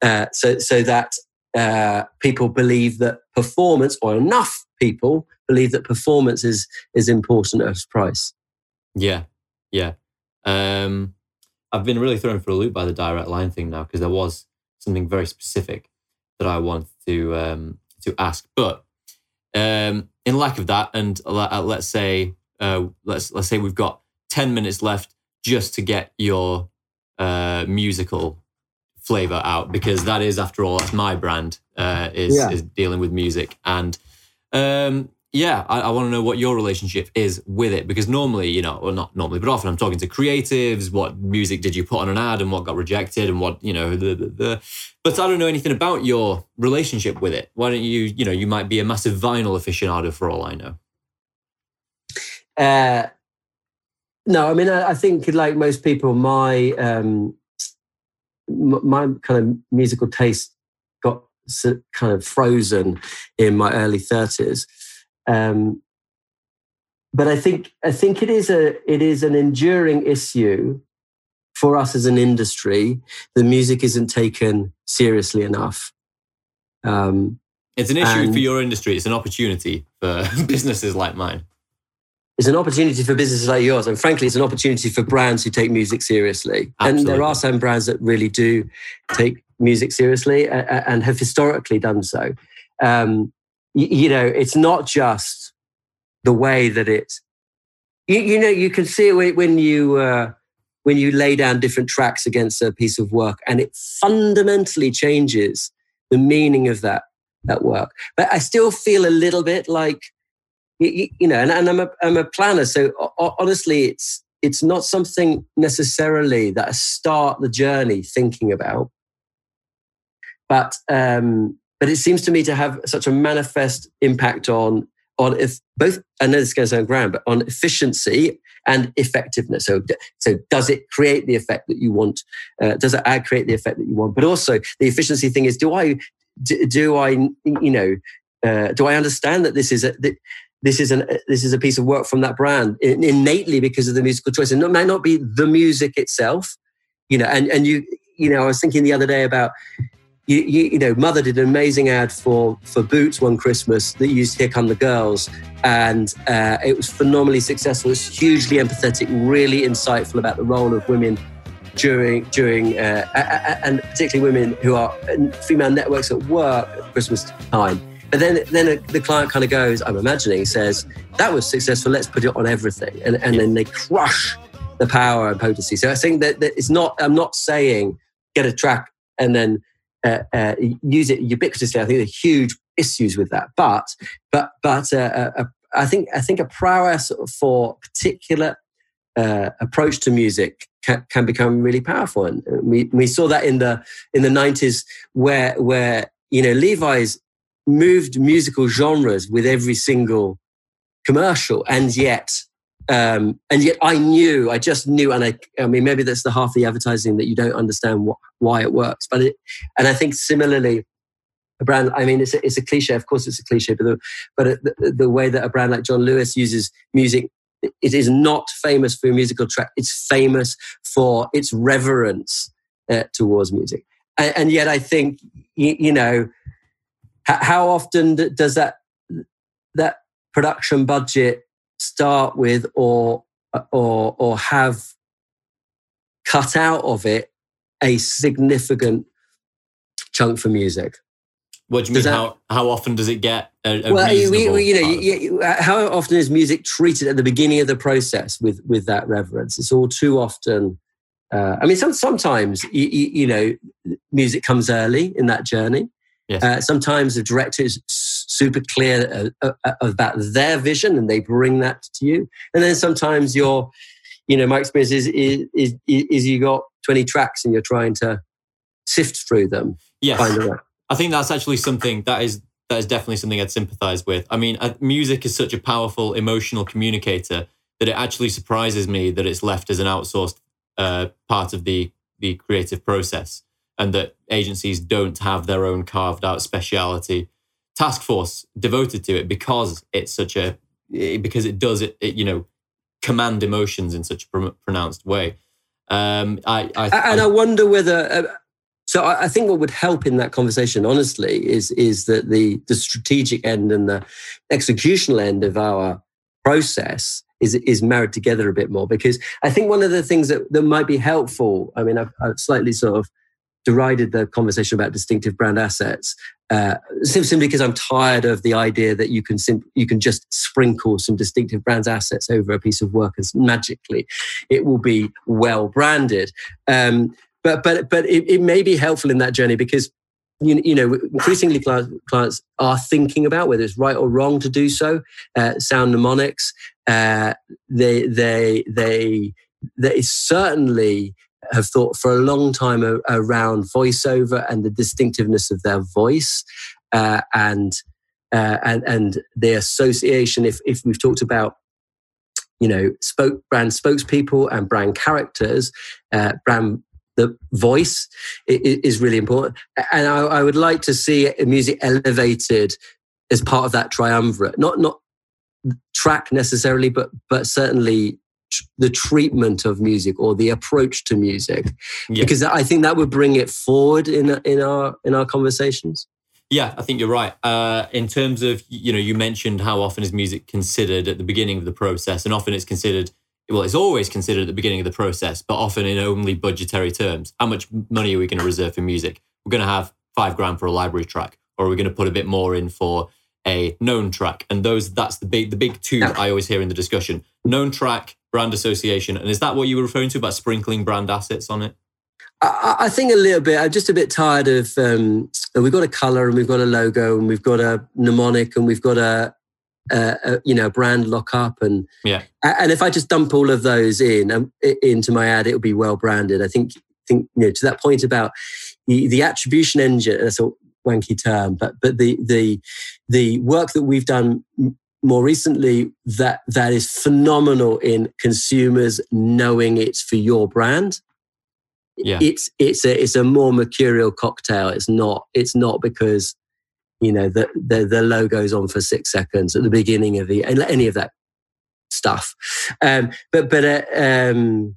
uh, so so that uh, people believe that performance, or enough people believe that performance is is important as price. Yeah, yeah. Um, I've been really thrown for a loop by the Direct Line thing now, because there was something very specific that I wanted to um, to ask, but. Um, in lack of that, and uh, let's say uh, let's let's say we've got ten minutes left just to get your uh, musical flavour out, because that is, after all, that's my brand uh, is yeah. is dealing with music, and um, yeah, I, I want to know what your relationship is with it, because normally, you know, or not normally, but often I'm talking to creatives. What music did you put on an ad, and what got rejected, and what, you know, the the. the But I don't know anything about your relationship with it. Why don't you, you know, you might be a massive vinyl aficionado for all I know. Uh, no, I mean, I, I think like most people, my um, my kind of musical taste got kind of frozen in my early thirties. Um, but I think I think it is a it is an enduring issue. For us as an industry, the music isn't taken seriously enough. Um, it's an issue for your industry. It's an opportunity for businesses like mine. It's an opportunity for businesses like yours. And frankly, it's an opportunity for brands who take music seriously. Absolutely. And there are some brands that really do take music seriously and have historically done so. Um, you know, it's not just the way that it's... You, you know, you can see it when you... Uh, when you lay down different tracks against a piece of work, and it fundamentally changes the meaning of that that work. But I still feel a little bit like, you, you know, and, and I'm a I'm a planner, so honestly, it's it's not something necessarily that I start the journey thinking about. But um, but it seems to me to have such a manifest impact on on if both. I know this is going to sound grand, but on efficiency and effectiveness. So, so does it create the effect that you want? Uh, does it add create the effect that you want? But also the efficiency thing is: do I, do, do I, you know, uh, do I understand that this is a that this is an uh, this is a piece of work from that brand innately because of the musical choice, and it might not be the music itself, you know. And and you you know, I was thinking the other day about. You, you, you know, Mother did an amazing ad for, for Boots one Christmas that used Here Come the Girls, and uh, it was phenomenally successful. It's hugely empathetic, really insightful about the role of women during, during uh, and particularly women who are female networks at work at Christmas time. But then then the client kind of goes, I'm imagining, says, that was successful, let's put it on everything. And, and then they crush the power and potency. So I think that, that it's not, I'm not saying get a track and then Uh, uh, use it ubiquitously. I think there are huge issues with that, but but but uh, uh, I think I think a prowess for particular uh, approach to music can, can become really powerful, and we we saw that in the in the nineties where where you know Levi's moved musical genres with every single commercial, and yet um, and yet I knew I just knew, and I I mean maybe that's the half the advertising that you don't understand what. Why it works, but it, and I think similarly, a brand. I mean, it's a, it's a cliche. Of course, it's a cliche, but the, but the, the way that a brand like John Lewis uses music, it is not famous for a musical track. It's famous for its reverence uh, towards music, and, and yet I think you, you know how often does that that production budget start with or or or have cut out of it a significant chunk for music. What do you does mean? That, how how often does it get? A, a well, we, we, you know, you, you, how often is music treated at the beginning of the process with with that reverence? It's all too often. Uh, I mean, some, sometimes you, you, you know, music comes early in that journey. Yes. Uh, sometimes the director is super clear uh, uh, about their vision, and they bring that to you. And then sometimes you're, you know, my experience is is is, is you got twenty tracks and you're trying to sift through them. Yes. Find a way. I think that's actually something that is that is definitely something I'd sympathise with. I mean, music is such a powerful emotional communicator that it actually surprises me that it's left as an outsourced uh, part of the, the creative process, and that agencies don't have their own carved out speciality task force devoted to it because it's such a, because it does, it, it you know, command emotions in such a pronounced way. Um, I, I, and I, I wonder whether. Uh, so I, I think what would help in that conversation, honestly, is is that the the strategic end and the executional end of our process is is married together a bit more, because I think one of the things that, that might be helpful. I mean, I've, I've slightly sort of derided the conversation about distinctive brand assets uh, simply because I'm tired of the idea that you can sim- you can just sprinkle some distinctive brand assets over a piece of work and magically it will be well branded. Um, but but but it, it may be helpful in that journey because you, you know increasingly clients, clients are thinking about whether it's right or wrong to do so. Uh, sound mnemonics, uh, they they they they certainly. Have thought for a long time around voiceover and the distinctiveness of their voice, uh, and uh, and and the association. If if we've talked about, you know, spoke brand spokespeople and brand characters, uh, brand the voice is really important. And I, I would like to see music elevated as part of that triumvirate, not not track necessarily, but but certainly. The treatment of music or the approach to music, yeah. Because I think that would bring it forward in in our in our conversations. Yeah, I think you're right. Uh, in terms of, you know, you mentioned how often is music considered at the beginning of the process, and often it's considered, well, it's always considered at the beginning of the process, but often in only budgetary terms. How much money are we going to reserve for music? We're going to have five grand for a library track, or are we going to put a bit more in for a known track? And those, that's the big, the big two that I always hear in the discussion. Known track, brand association. And is that what you were referring to about sprinkling brand assets on it? I, I think a little bit. I'm just a bit tired of, um, we've got a colour and we've got a logo and we've got a mnemonic and we've got a, Uh, uh, you know, brand lockup, and yeah. And if I just dump all of those in um, into my ad, it'll be well branded. I think, think you know, to that point about the, the attribution engine. That's a wanky term, but but the the the work that we've done more recently that that is phenomenal in consumers knowing it's for your brand. Yeah, it's it's a it's a more mercurial cocktail. It's not it's not because, you know, the, the the logo's on for six seconds at the beginning of the any of that stuff, um, but but uh, um,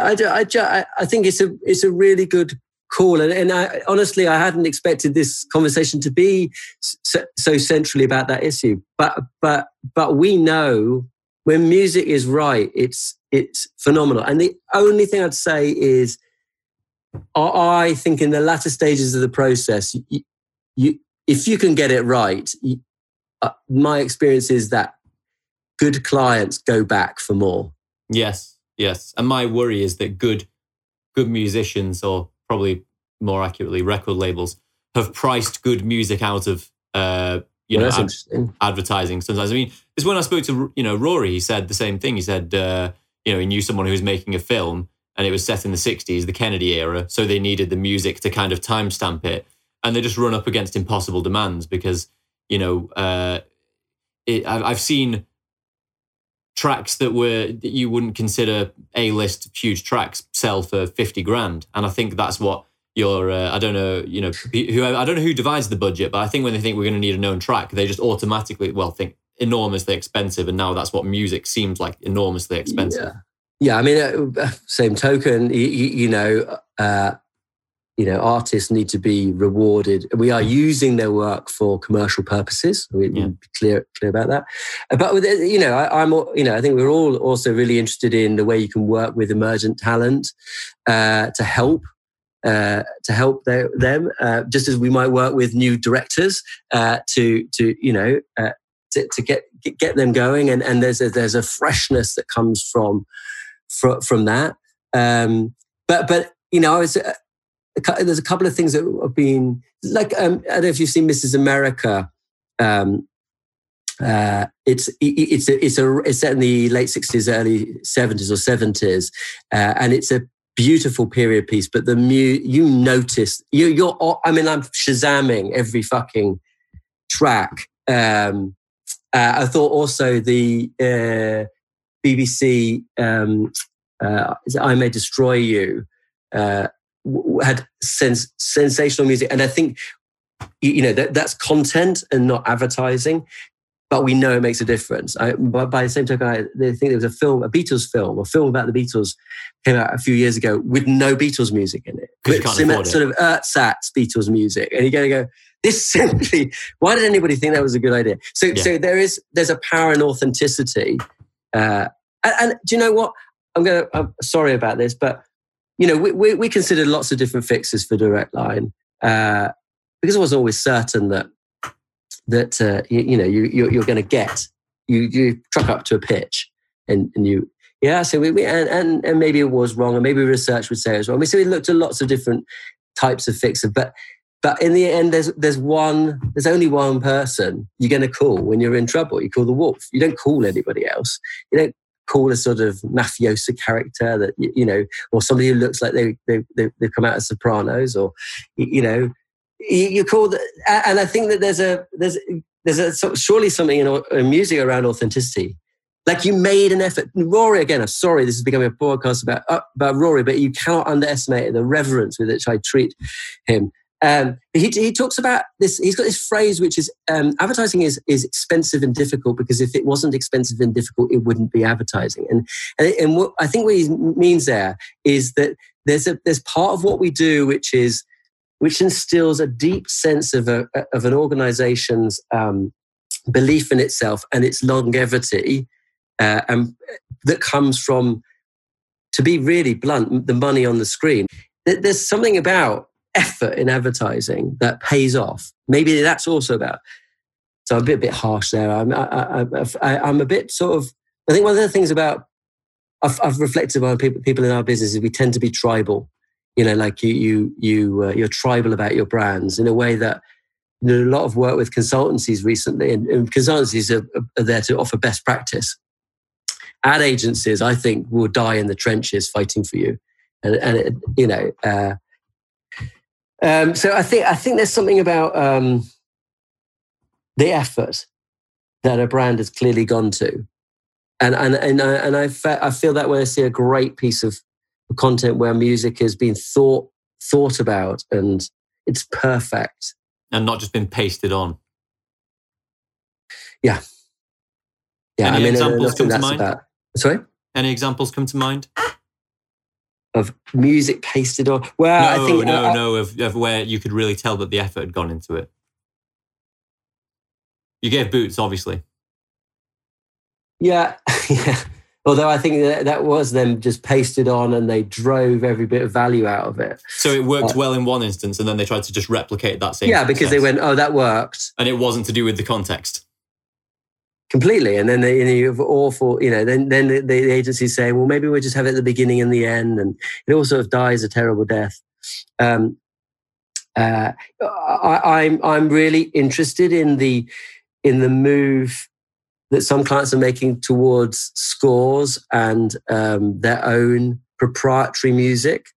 I, I I think it's a it's a really good call, and, and I, honestly I hadn't expected this conversation to be so, so centrally about that issue. But but but we know when music is right, it's it's phenomenal. And the only thing I'd say is, I think in the latter stages of the process, you, you. If you can get it right, you, uh, my experience is that good clients go back for more. Yes, yes. And my worry is that good good musicians, or probably more accurately record labels, have priced good music out of uh, you well, know ad- advertising sometimes. I mean, it's when I spoke to you know Rory, he said the same thing. He said uh, you know he knew someone who was making a film and it was set in the sixties, the Kennedy era, so they needed the music to kind of timestamp it. And they just run up against impossible demands because, you know, uh, it, I've seen tracks that were that you wouldn't consider A-list huge tracks sell for fifty grand. And I think that's what your, uh, I don't know, you know, who I don't know who divides the budget, but I think when they think we're going to need a known track, they just automatically, well, think enormously expensive. And now that's what music seems like, enormously expensive. Yeah, yeah I mean, uh, same token, you, you know, uh, You know, artists need to be rewarded. We are using their work for commercial purposes. We'll yeah. be clear, clear about that. But with, you know, I, I'm, you know, I think we're all also really interested in the way you can work with emergent talent uh, to help, uh, to help their, them. Uh, just as we might work with new directors uh, to, to, you know, uh, to, to get get them going. And, and there's a, there's a freshness that comes from from, from that. Um, but but you know, I was. Uh, There's a couple of things that have been like um, I don't know if you've seen Missus America. Um, uh, it's it, it's a, it's a it's set in the late sixties, early seventies or seventies, uh, and it's a beautiful period piece. But the mu- you notice you you're I mean I'm shazamming every fucking track. Um, uh, I thought also the uh, B B C um, uh, I May Destroy You. Uh, had sens- sensational music. And I think, you know, that, that's content and not advertising, but we know it makes a difference. I, by, by the same token, I think there was a film, a Beatles film, a film about the Beatles came out a few years ago with no Beatles music in it. With some it. sort of ersatz Beatles music. And you're going to go, this simply, why did anybody think that was a good idea? So yeah. so there is, there's a power in authenticity. Uh, and, and do you know what? I'm going to, I'm sorry about this, but You know, we, we we considered lots of different fixes for Direct Line uh, because I wasn't always certain that that uh, you, you know you you're, you're going to get you you truck up to a pitch and, and you yeah so we, we and, and and maybe it was wrong and maybe research would say it was wrong. We so we looked at lots of different types of fixes, but but in the end there's there's one there's only one person you're going to call when you're in trouble. You call the wolf. You don't call anybody else. You don't. Call a sort of mafiosa character that you know, or somebody who looks like they they they've come out of Sopranos, or you know, you call the. And I think that there's a there's there's a, surely something in music around authenticity. Like you made an effort, Rory. Again, I'm sorry, this is becoming a podcast about uh, about Rory, but you cannot underestimate the reverence with which I treat him. Um, he he talks about this. He's got this phrase, which is um, advertising is is expensive and difficult because if it wasn't expensive and difficult, it wouldn't be advertising. And and, and what I think what he means there is that there's a there's part of what we do which is which instills a deep sense of a, of an organization's um, belief in itself and its longevity, uh, and that comes from, to be really blunt, the money on the screen. There's something about effort in advertising that pays off. Maybe that's also about. So I'm a bit, a bit harsh there. I'm, I, I, I'm a bit sort of. I think one of the things about I've, I've reflected on people, people in our business is we tend to be tribal. You know, like you, you, you, uh, you're tribal about your brands in a way that. A lot of work with consultancies recently, and, and consultancies are, are there to offer best practice. Ad agencies, I think, will die in the trenches fighting for you, and, and it, you know. Uh, um, so I think I think there's something about um, the effort that a brand has clearly gone to, and and and I, and I, fe- I feel that when I see a great piece of content where music has been thought thought about and it's perfect. And not just been pasted on. Yeah. Yeah. Any I mean, examples come to mind? About, sorry? Any examples come to mind? Of music pasted on? Well, no, I think... No, no, no, of, of where you could really tell that the effort had gone into it. You gave Boots, obviously. Yeah, yeah. Although I think that, that was them just pasted on and they drove every bit of value out of it. So it worked uh, well in one instance and then they tried to just replicate that same Yeah, because context. They went, oh, that worked. And it wasn't to do with the context. Completely. And then they, you know, you have awful, you know, then then the, the agencies say, well, maybe we'll just have it at the beginning and the end. And it all sort of dies a terrible death. Um, uh, I, I'm I'm really interested in the in the move that some clients are making towards scores and um, their own proprietary music,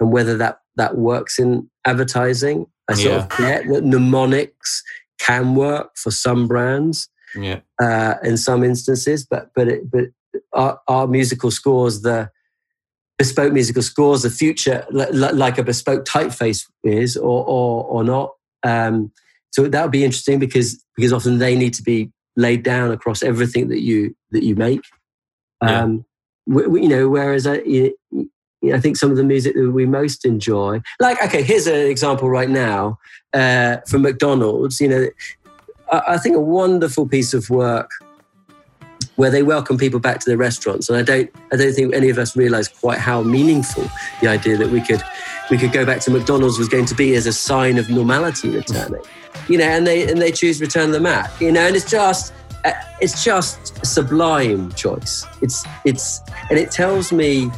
and whether that, that works in advertising. I sort yeah. of get that mnemonics can work for some brands yeah. uh, in some instances, but but it, but our, our musical scores, the bespoke musical scores, the future like, like a bespoke typeface is or or, or not. Um, so that would be interesting because because often they need to be laid down across everything that you that you make, yeah. um, we, we, you know. Whereas I, you, I think some of the music that we most enjoy, like okay, here's an example right now uh, from McDonald's. You know, I, I think a wonderful piece of work where they welcome people back to their restaurants, and I don't, I don't think any of us realise quite how meaningful the idea that we could, we could go back to McDonald's was going to be as a sign of normality returning. You know, and they and they choose Return of the Mac. You know, and it's just it's just a sublime choice. It's it's and it tells me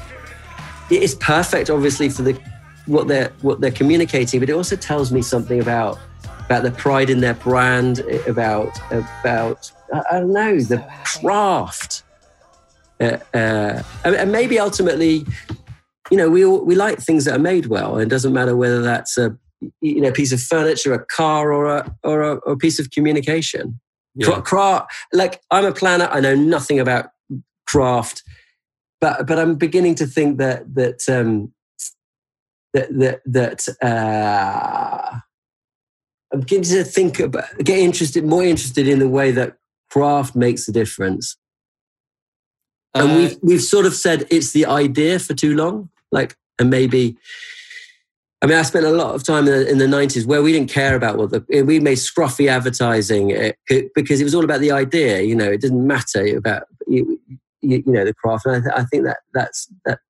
it's perfect, obviously, for the what they're what they're communicating, but it also tells me something about about the pride in their brand, about about I don't know the craft, uh, uh, and maybe ultimately, you know, we all, we like things that are made well, and it doesn't matter whether that's a you know, piece of furniture, a car, or a or a, or a piece of communication. Yeah. Craft, like I'm a planner. I know nothing about craft, but but I'm beginning to think that that um, that that, that uh, I'm beginning to think about, get interested, more interested in the way that craft makes a difference. Uh, and we've we've sort of said it's the idea for too long, like, and maybe. I mean, I spent a lot of time in the nineties where we didn't care about what the... We made scruffy advertising because it was all about the idea, you know. It didn't matter about, you know, the craft. And I, th- I think that that's... that.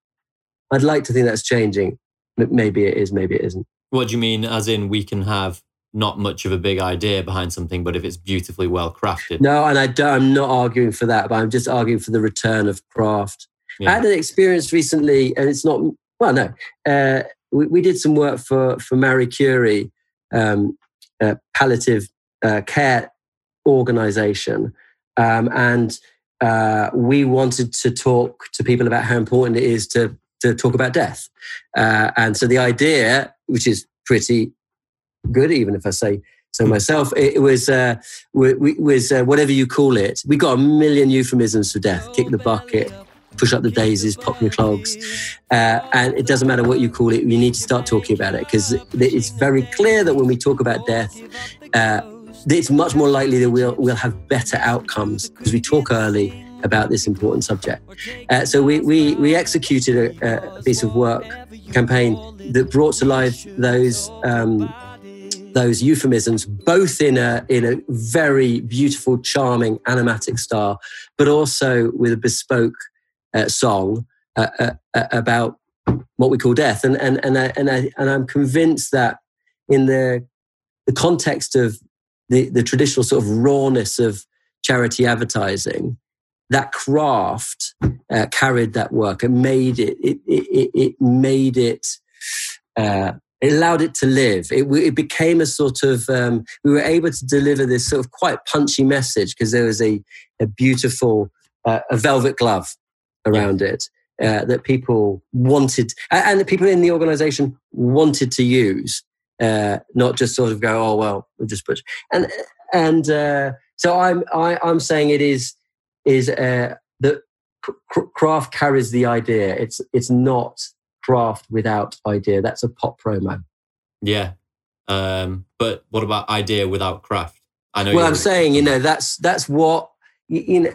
I'd like to think that's changing. Maybe it is, maybe it isn't. What do you mean, as in we can have not much of a big idea behind something, but if it's beautifully well-crafted? No, and I don't, I'm not arguing for that, but I'm just arguing for the return of craft. Yeah. I had an experience recently, and it's not... Well, no... Uh, We, we did some work for, for Marie Curie, um, uh, palliative uh, care organisation. Um, and uh, we wanted to talk to people about how important it is to, to talk about death. Uh, and so the idea, which is pretty good, even if I say so myself, it was uh, we, we, was uh, whatever you call it. We got a million euphemisms for death. Kick the bucket. Push up the daisies, pop your clogs. Uh, and it doesn't matter what you call it, you need to start talking about it because it's very clear that when we talk about death, uh, it's much more likely that we'll, we'll have better outcomes because we talk early about this important subject. Uh, so we, we, we executed a, a piece of work campaign that brought to life those um, those euphemisms, both in a in a very beautiful, charming, animatic style, but also with a bespoke uh, song uh, uh, about what we call death. And and and I, and I and I'm convinced that in the the context of the the traditional sort of rawness of charity advertising, that craft uh, carried that work and made it. It it, it made it. Uh, it allowed it to live. It, it became a sort of. Um, we were able to deliver this sort of quite punchy message because there was a a beautiful uh, a velvet glove around yeah. it uh, that people wanted, and the people in the organisation wanted to use, uh, not just sort of go, oh well, we'll just push. And and uh, so I'm I, I'm saying it is. Is uh, that craft carries the idea. It's it's not craft without idea. That's a pop promo. Yeah, um, but what about idea without craft? I know. Well, I'm saying you know that's that's what you, you know.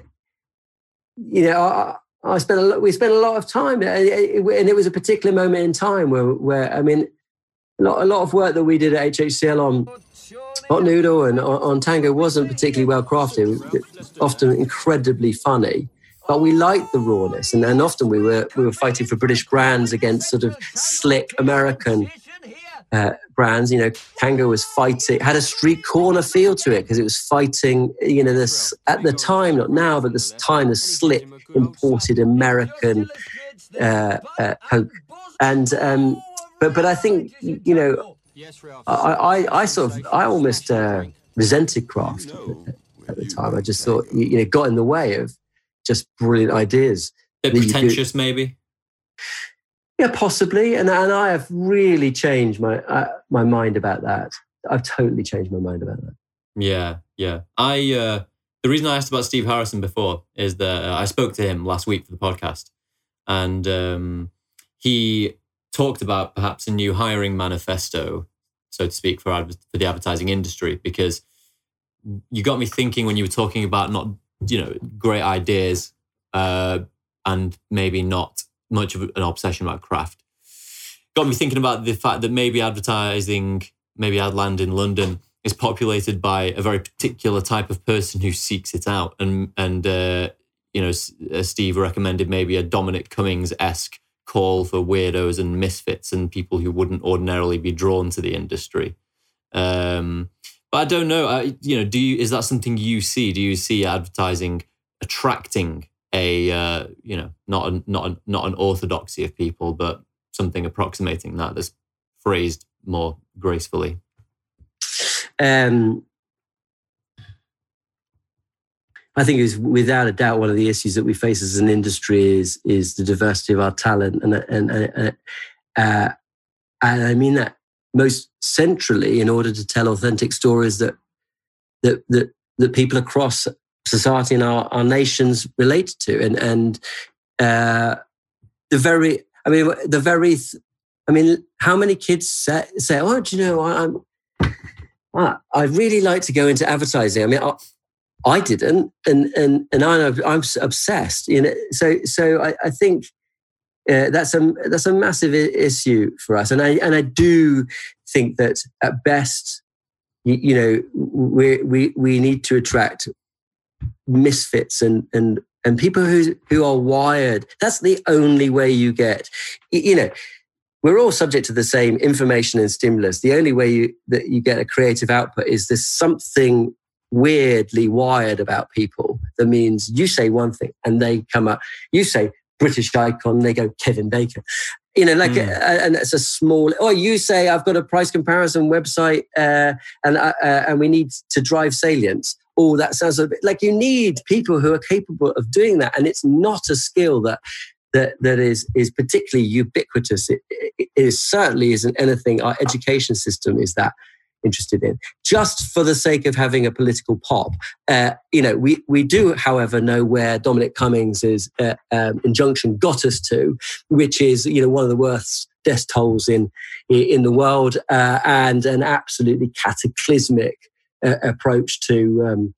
You know, I, I spent a lot, we spent a lot of time, and it was a particular moment in time where where I mean, a lot, a lot of work that we did at H H C L on Hot Noodle and on Tango wasn't particularly well crafted, often incredibly funny, but we liked the rawness, and, and often we were we were fighting for British brands against sort of slick American uh, brands. You know, Tango was fighting, had a street corner feel to it because it was fighting, you know, this at the time, not now, but this time, the slick imported American uh, uh, Coke, and um, but but I think you know. I, I, I sort of, I almost uh, resented craft at the time. I just thought, you know, it got in the way of just brilliant ideas. A bit pretentious, maybe? Yeah, possibly. And and I have really changed my uh, my mind about that. I've totally changed my mind about that. Yeah, yeah. I uh, the reason I asked about Steve Harrison before is that uh, I spoke to him last week for the podcast, and um, he talked about perhaps a new hiring manifesto, so to speak, for, adver- for the advertising industry, because you got me thinking when you were talking about not, you know, great ideas uh, and maybe not much of an obsession about craft. Got me thinking about the fact that maybe advertising, maybe Adland in London is populated by a very particular type of person who seeks it out. And, and uh, you know, S- uh, Steve recommended maybe a Dominic Cummings-esque call for weirdos and misfits and people who wouldn't ordinarily be drawn to the industry. Um, but I don't know, I, you know, do you, is that something you see? Do you see advertising attracting a, uh, you know, not a, not a, not an orthodoxy of people, but something approximating that that's phrased more gracefully? Um, I think it's without a doubt one of the issues that we face as an industry is is the diversity of our talent, and and and, uh, and I mean that most centrally in order to tell authentic stories that that that, that people across society and our, our nations relate to, and and uh, the very I mean the very I mean how many kids say, say oh do you know I, I'm I I'd really like to go into advertising. I mean. I, I didn't, and and and I, I'm obsessed. You know, so so I, I think uh, that's a that's a massive I- issue for us, and I and I do think that at best, you, you know, we we we need to attract misfits and and and people who who are wired. That's the only way you get, you know. We're all subject to the same information and stimulus. The only way you, that you get a creative output is there's something weirdly wired about people that means you say one thing and they come up, you say British icon, they go Kevin Bacon, you know, like mm. a, and it's a small, or you say I've got a price comparison website uh, and uh, and we need to drive salience. Oh, that sounds a bit like, you need people who are capable of doing that, and it's not a skill that that that is is particularly ubiquitous. It, it, it certainly isn't anything our education system is that interested in, just for the sake of having a political pop. Uh, you know, we we do, however, know where Dominic Cummings' uh, um, injunction got us to, which is, you know, one of the worst death tolls in in the world, uh, and an absolutely cataclysmic uh, approach to um,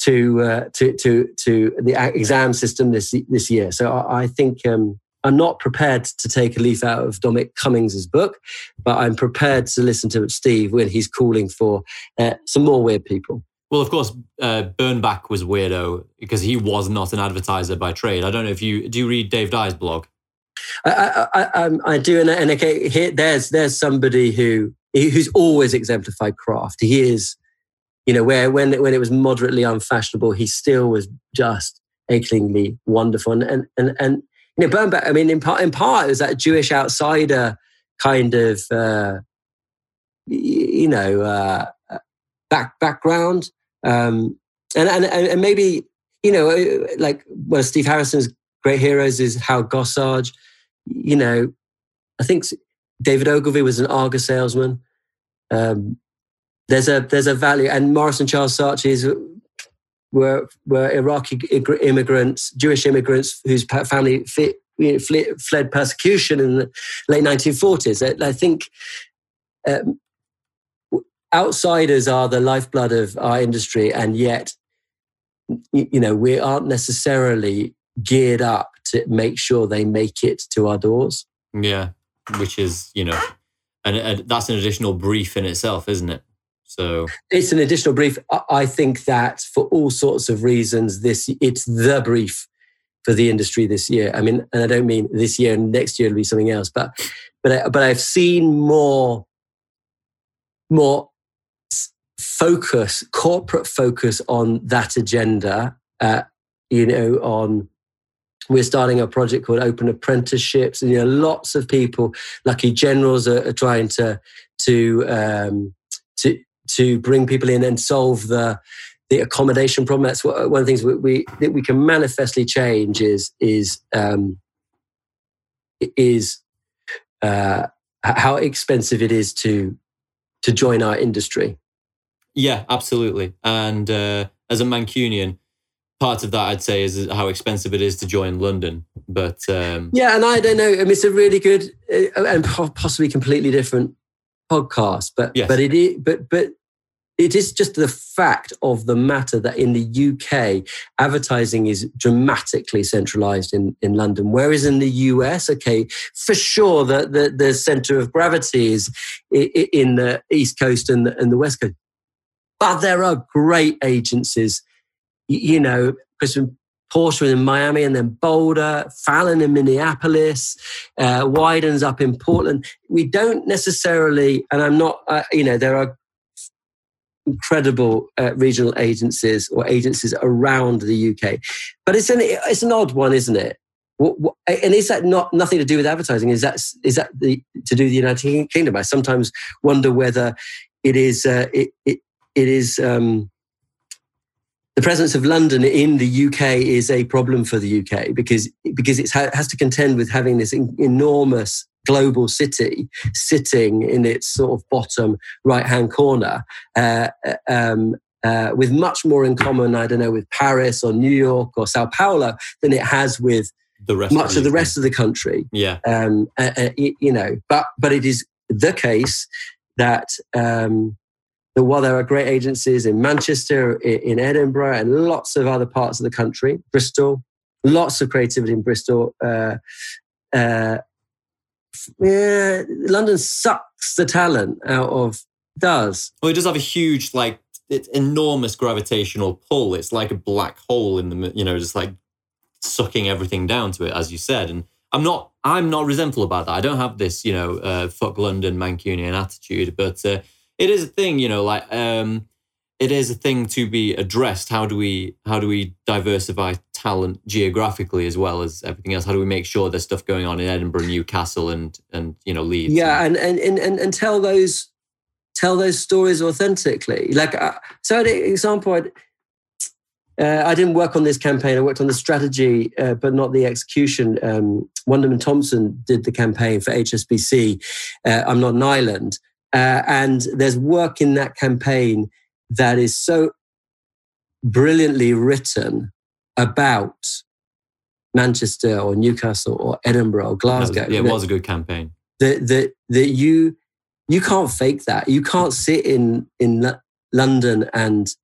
to, uh, to to to the exam system this this year. So I, I think um, I'm not prepared to take a leaf out of Dominic Cummings' book, but I'm prepared to listen to Steve when he's calling for uh, some more weird people. Well, of course, uh, Burnback was weirdo because he was not an advertiser by trade. I don't know if you... Do you read Dave Dye's blog? I, I, I, um, I do. And, and okay, here, there's there's somebody who who's always exemplified craft. He is, you know, where when, when it was moderately unfashionable, he still was just achingly wonderful. And, and, and, and you know, Burnback, I mean, in part, in part, it was that Jewish outsider kind of, uh, you know, uh, back background. Um, and, and, and maybe, you know, like one of Steve Harrison's great heroes is Hal Gossage. You know, I think David Ogilvy was an Arga salesman. Um, there's a there's a value, and Morris and Charles Saatchi were were Iraqi immigrants, Jewish immigrants whose family fit, you know, fled persecution in the late nineteen forties. I think um, outsiders are the lifeblood of our industry, and yet, you know, we aren't necessarily geared up to make sure they make it to our doors. Yeah, which is, you know, and, and that's an additional brief in itself, isn't it? So it's an additional brief. I think that for all sorts of reasons, this it's the brief for the industry this year. I mean, and I don't mean this year and next year will be something else, but but I, but I've seen more more focus, corporate focus on that agenda. Uh, you know, on. We're starting a project called Open Apprenticeships, and you know, lots of people, lucky generals, are, are trying to to um, to to bring people in and solve the the accommodation problem. That's what, one of the things we, we that we can manifestly change is is um, is uh, how expensive it is to to join our industry. Yeah, absolutely. And uh, as a Mancunian, part of that, I'd say, is how expensive it is to join London. But um... yeah, and I don't know. I mean, it's a really good uh, and possibly completely different podcast. But yes. but it is, but but it is just the fact of the matter that in the U K, advertising is dramatically centralised in, in London, whereas in the U S, okay, for sure, the the, the centre of gravity is in the East Coast and the, and the West Coast. But there are great agencies. You know, Crispin Porter in Miami and then Boulder, Fallon in Minneapolis, uh, Wyden's up in Portland. We don't necessarily, and I'm not, uh, you know, there are incredible uh, regional agencies or agencies around the U K. But it's an it's an odd one, isn't it? What, what, and is that not nothing to do with advertising? Is that is that the, to do with the United Kingdom? I sometimes wonder whether it is, uh, it, it, it is... Um, the presence of London in the U K is a problem for the U K because because it has to contend with having this enormous global city sitting in its sort of bottom right-hand corner uh, um, uh, with much more in common, I don't know, with Paris or New York or Sao Paulo than it has with the rest much of, of the rest of the country. Yeah, um, uh, uh, you know, but but it is the case that. Um, That while there are great agencies in Manchester, in Edinburgh, and lots of other parts of the country, Bristol, lots of creativity in Bristol. Uh, uh, yeah, London sucks the talent out of does. Well, it does have a huge, like, it's enormous gravitational pull. It's like a black hole in the, you know, just like sucking everything down to it, as you said. And I'm not, I'm not resentful about that. I don't have this, you know, uh, fuck London, Mancunian attitude, but. Uh, It is a thing, you know, like um, it is a thing to be addressed. How do we how do we diversify talent geographically as well as everything else? How do we make sure there's stuff going on in Edinburgh, Newcastle and and you know, Leeds? Yeah, and and and, and tell those tell those stories authentically. Like uh, so, for example, I'd, uh, I didn't work on this campaign. I worked on the strategy, uh, but not the execution. Um, Wonderman Thompson did the campaign for H S B C. Uh, I'm not an island. Uh, and there's work in that campaign that is so brilliantly written about Manchester or Newcastle or Edinburgh or Glasgow. Was, yeah, it was a good campaign. That that that you you can't fake that. You can't sit in in L- London and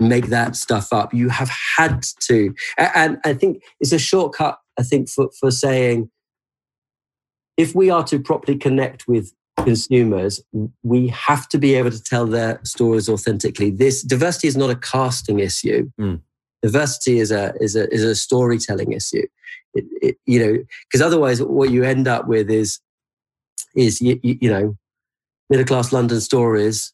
make that stuff up. You have had to, and, and I think it's a shortcut. I think for for saying if we are to properly connect with consumers, we have to be able to tell their stories authentically. This diversity is not a casting issue. Mm. Diversity is a is a is a storytelling issue. It, it, you know, because otherwise, what you end up with is is you, you, you know middle class London stories,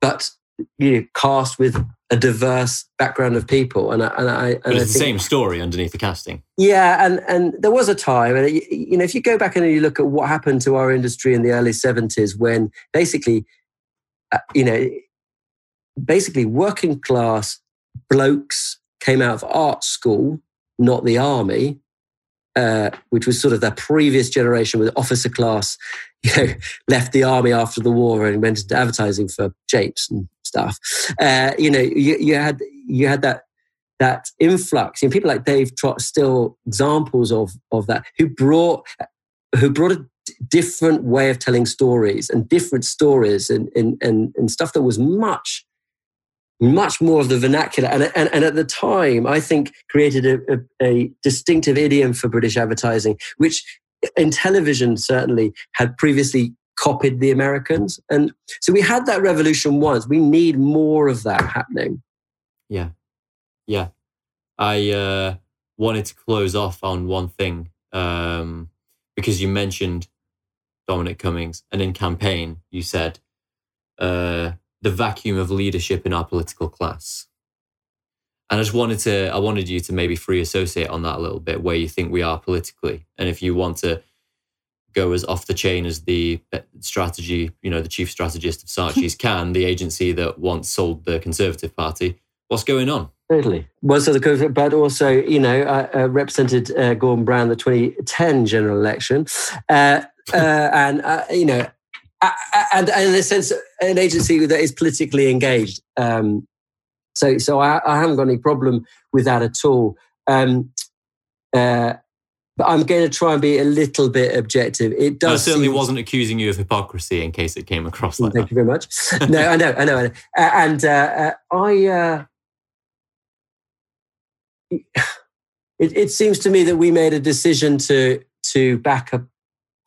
but you know, cast with a diverse background of people. And I, and I and but it's I think, the same story underneath the casting. Yeah, and and there was a time, and it, you know, if you go back and you look at what happened to our industry in the early seventies, when basically, uh, you know, basically working class blokes came out of art school, not the army, uh, which was sort of the previous generation with officer class, you know, left the army after the war and went into advertising for japes and stuff. Uh, you know, you, you had you had that that influx. And people like Dave Trott still examples of of that, who brought who brought a different way of telling stories and different stories and and and, and stuff that was much. Much more of the vernacular, and, and, and at the time, I think created a, a, a distinctive idiom for British advertising, which in television certainly had previously copied the Americans. And so we had that revolution once. We need more of that happening. Yeah, yeah. I uh, wanted to close off on one thing um, because you mentioned Dominic Cummings, and in Campaign you said. Uh, the vacuum of leadership in our political class. And I just wanted to, I wanted you to maybe free associate on that a little bit, where you think we are politically. And if you want to go as off the chain as the strategy, you know, the chief strategist of Saatchi's can, the agency that once sold the Conservative Party, what's going on? Totally. Well, so the, but also, you know, I uh, represented uh, Gordon Brown in the twenty ten general election. Uh, uh, and, uh, you know, Uh, and, and in a sense, an agency that is politically engaged. Um, so so I, I haven't got any problem with that at all. Um, uh, but I'm going to try and be a little bit objective. It does. I certainly seem... wasn't accusing you of hypocrisy in case it came across like Thank that. Thank you very much. No, I know, I know. I know. Uh, and uh, uh, I... Uh... It, it seems to me that we made a decision to to back a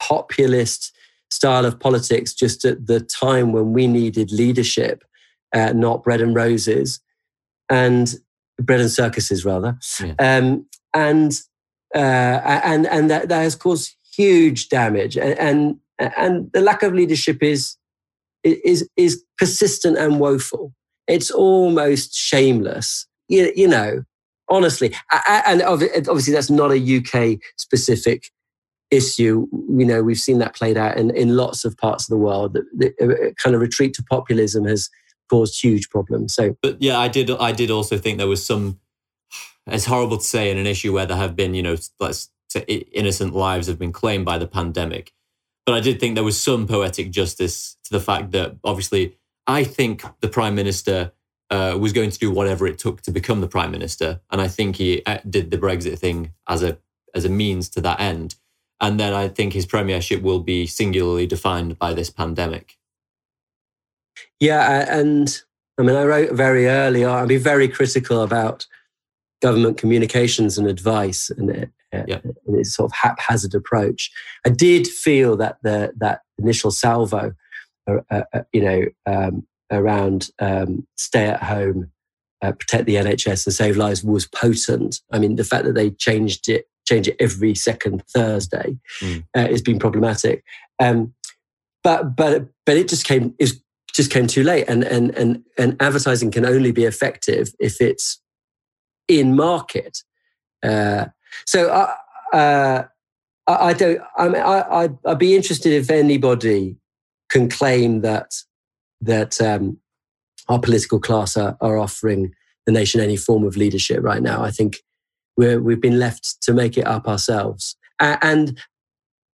populist style of politics just at the time when we needed leadership, uh, not bread and roses, and bread and circuses rather, yeah. um, and uh, and and that, that has caused huge damage, and, and and the lack of leadership is is is persistent and woeful. It's almost shameless, you, you know, honestly, and obviously that's not a U K specific issue. You know, we've seen that played out in, in lots of parts of the world. The, the kind of retreat to populism has caused huge problems. So, but yeah, I did. I did also think there was some. It's horrible to say in an issue where there have been, you know, let's say innocent lives have been claimed by the pandemic. But I did think there was some poetic justice to the fact that obviously, I think the Prime Minister uh, was going to do whatever it took to become the Prime Minister, and I think he did the Brexit thing as a as a means to that end. And then I think his premiership will be singularly defined by this pandemic. Yeah, and I mean, I wrote very early on, I'd be very critical about government communications and advice and, it, yeah. and its sort of haphazard approach. I did feel that the that initial salvo, uh, uh, you know, um, around um, stay at home, uh, protect the N H S and save lives was potent. I mean, the fact that they changed it change it every second Thursday. Mm. Uh, it's been problematic, um, but but but it just came is just came too late. And and and and advertising can only be effective if it's in market. Uh, so I, uh, I I don't. I mean, I I'd, I'd be interested if anybody can claim that that um, our political class are, are offering the nation any form of leadership right now. I think. We're, we've been left to make it up ourselves, uh, and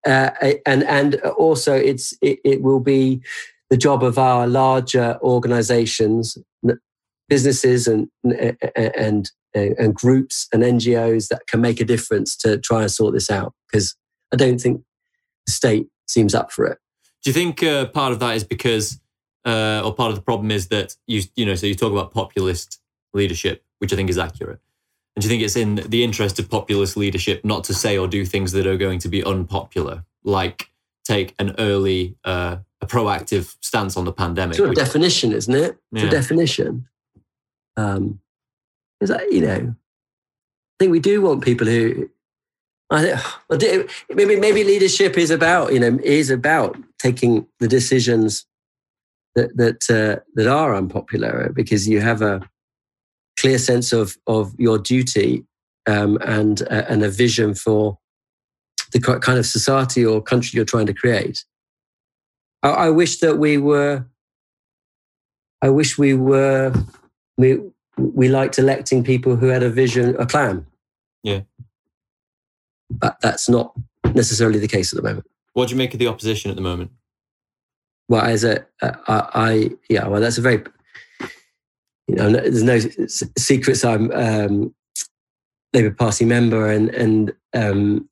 uh, and and also it's it, it will be the job of our larger organisations, businesses, and and and groups and N G Os that can make a difference to try and sort this out. Because I don't think the state seems up for it. Do you think uh, part of that is because, uh, or part of the problem is that you you know so you talk about populist leadership, which I think is accurate. And do you think it's in the interest of populist leadership not to say or do things that are going to be unpopular, like take an early, uh, a proactive stance on the pandemic. Sort of definition, isn't it? It's yeah. a definition. Um, is that, you know, I think we do want people who, I think maybe maybe leadership is about, you know, is about taking the decisions that that uh, that are unpopular, because you have a clear sense of of your duty um, and uh, and a vision for the kind of society or country you're trying to create. I, I wish that we were. I wish we were. We we liked electing people who had a vision, a plan. Yeah. But that's not necessarily the case at the moment. What do you make of the opposition at the moment? Well, as a, uh, I, I, yeah, well, that's a very, you know, no, there's no s- secrets. I'm um, Labour Party member, and and um,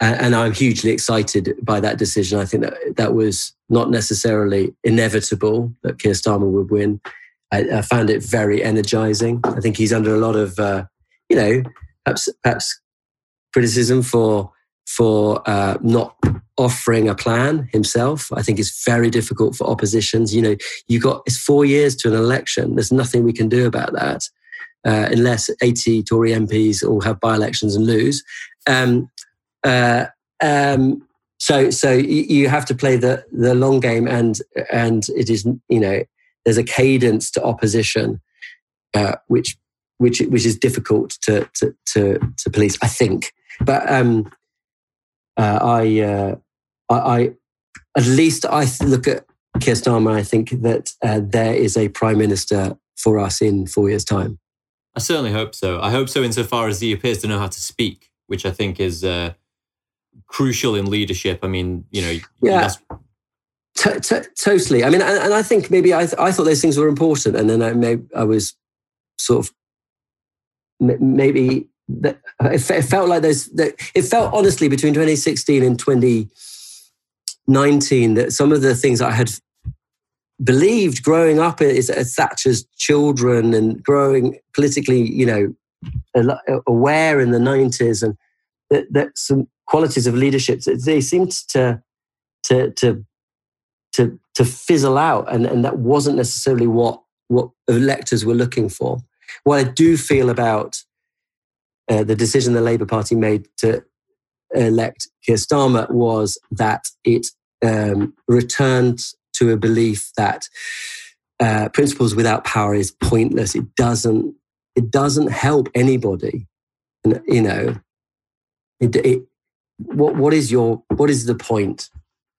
and I'm hugely excited by that decision. I think that that was not necessarily inevitable that Keir Starmer would win. I, I found it very energising. I think he's under a lot of, uh, you know, perhaps perhaps. criticism for for uh, not offering a plan himself. I think it's very difficult for oppositions. You know, you got it's four years to an election. There's nothing we can do about that uh, unless eighty Tory M Ps all have by-elections and lose. Um, uh, um, so so you have to play the the long game, and and it is, you know, there's a cadence to opposition uh, which which which is difficult to to to, to police, I think. But um, uh, I, uh, I, I, at least I look at Keir Starmer. I think that uh, there is a prime minister for us in four years' time. I certainly hope so. I hope so, insofar as he appears to know how to speak, which I think is uh, crucial in leadership. I mean, you know, yeah, to, to, totally. I mean, and, and I think maybe I, th- I thought those things were important, and then I may I was sort of m- maybe. That it felt like those. That it felt honestly between twenty sixteen and twenty nineteen that some of the things I had believed growing up as Thatcher's children and growing politically, you know, aware in the nineties, and that, that some qualities of leadership they seemed to to to to, to fizzle out, and, and that wasn't necessarily what what electors were looking for. What I do feel about Uh, the decision the Labour Party made to elect Keir Starmer was that it um, returned to a belief that uh, principles without power is pointless. It doesn't. It doesn't help anybody. And, you know, it, it, what what is your what is the point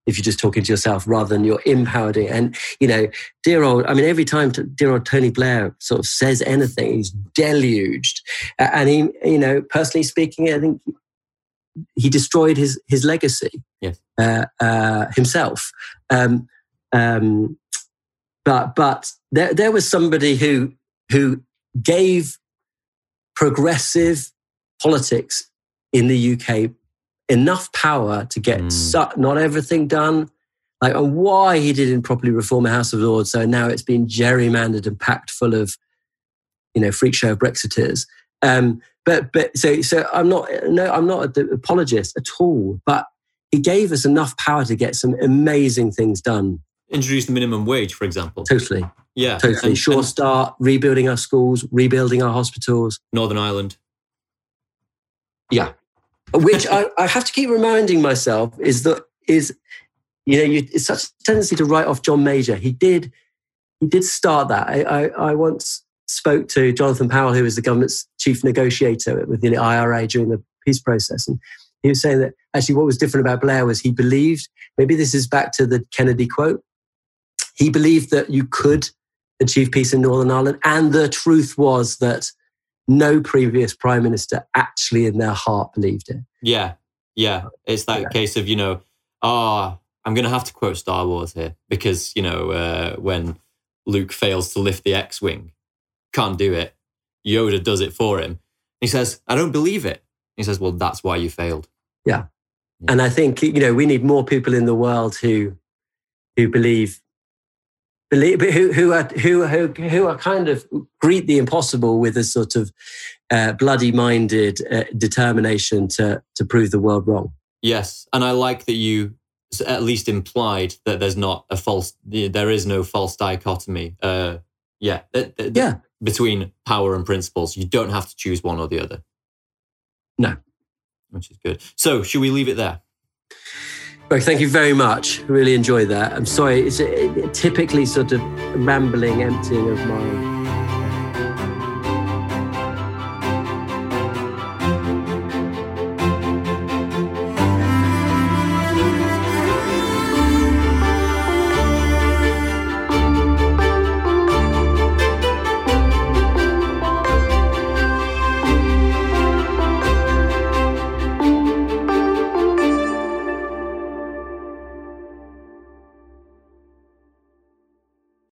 if you're just talking to yourself rather than you're empowered? And you know, dear old, I mean, every time dear old Tony Blair sort of says anything, he's deluged. And he, you know, personally speaking, I think he destroyed his his legacy yes. uh, uh, himself. Um, um, but but there there was somebody who who gave progressive politics in the U K enough power to get mm. su- not everything done, like, and why he didn't properly reform the House of Lords. So now it's been gerrymandered and packed full of, you know, freak show Brexiteers. Um, but but so so I'm not no I'm not an apologist at all. But he gave us enough power to get some amazing things done. Introduce the minimum wage, for example. Totally. Yeah. Totally. And, sure and start rebuilding our schools, rebuilding our hospitals. Northern Ireland. Yeah. Which I, I have to keep reminding myself is that is, you know, you, it's such a tendency to write off John Major. He did, he did start that. I, I, I once spoke to Jonathan Powell, who was the government's chief negotiator with the I R A during the peace process, and he was saying that actually what was different about Blair was he believed. Maybe this is back to the Kennedy quote. He believed that you could achieve peace in Northern Ireland, and the truth was that no previous prime minister actually in their heart believed it. Yeah, yeah. It's that yeah. case of, you know, ah, oh, I'm going to have to quote Star Wars here because, you know, uh, when Luke fails to lift the X-Wing, can't do it, Yoda does it for him. He says, I don't believe it. He says, well, that's why you failed. Yeah. yeah. And I think, you know, we need more people in the world who who believe Believe, but who who are who who who are kind of greet the impossible with a sort of uh, bloody-minded uh, determination to to prove the world wrong. Yes, and I like that you at least implied that there's not a false, there is no false dichotomy. Uh, yeah, th- th- yeah, between power and principles. You don't have to choose one or the other. No, which is good. So, should we leave it there? Well, thank you very much. Really enjoyed that. I'm sorry, it's a, a typically sort of rambling, emptying of my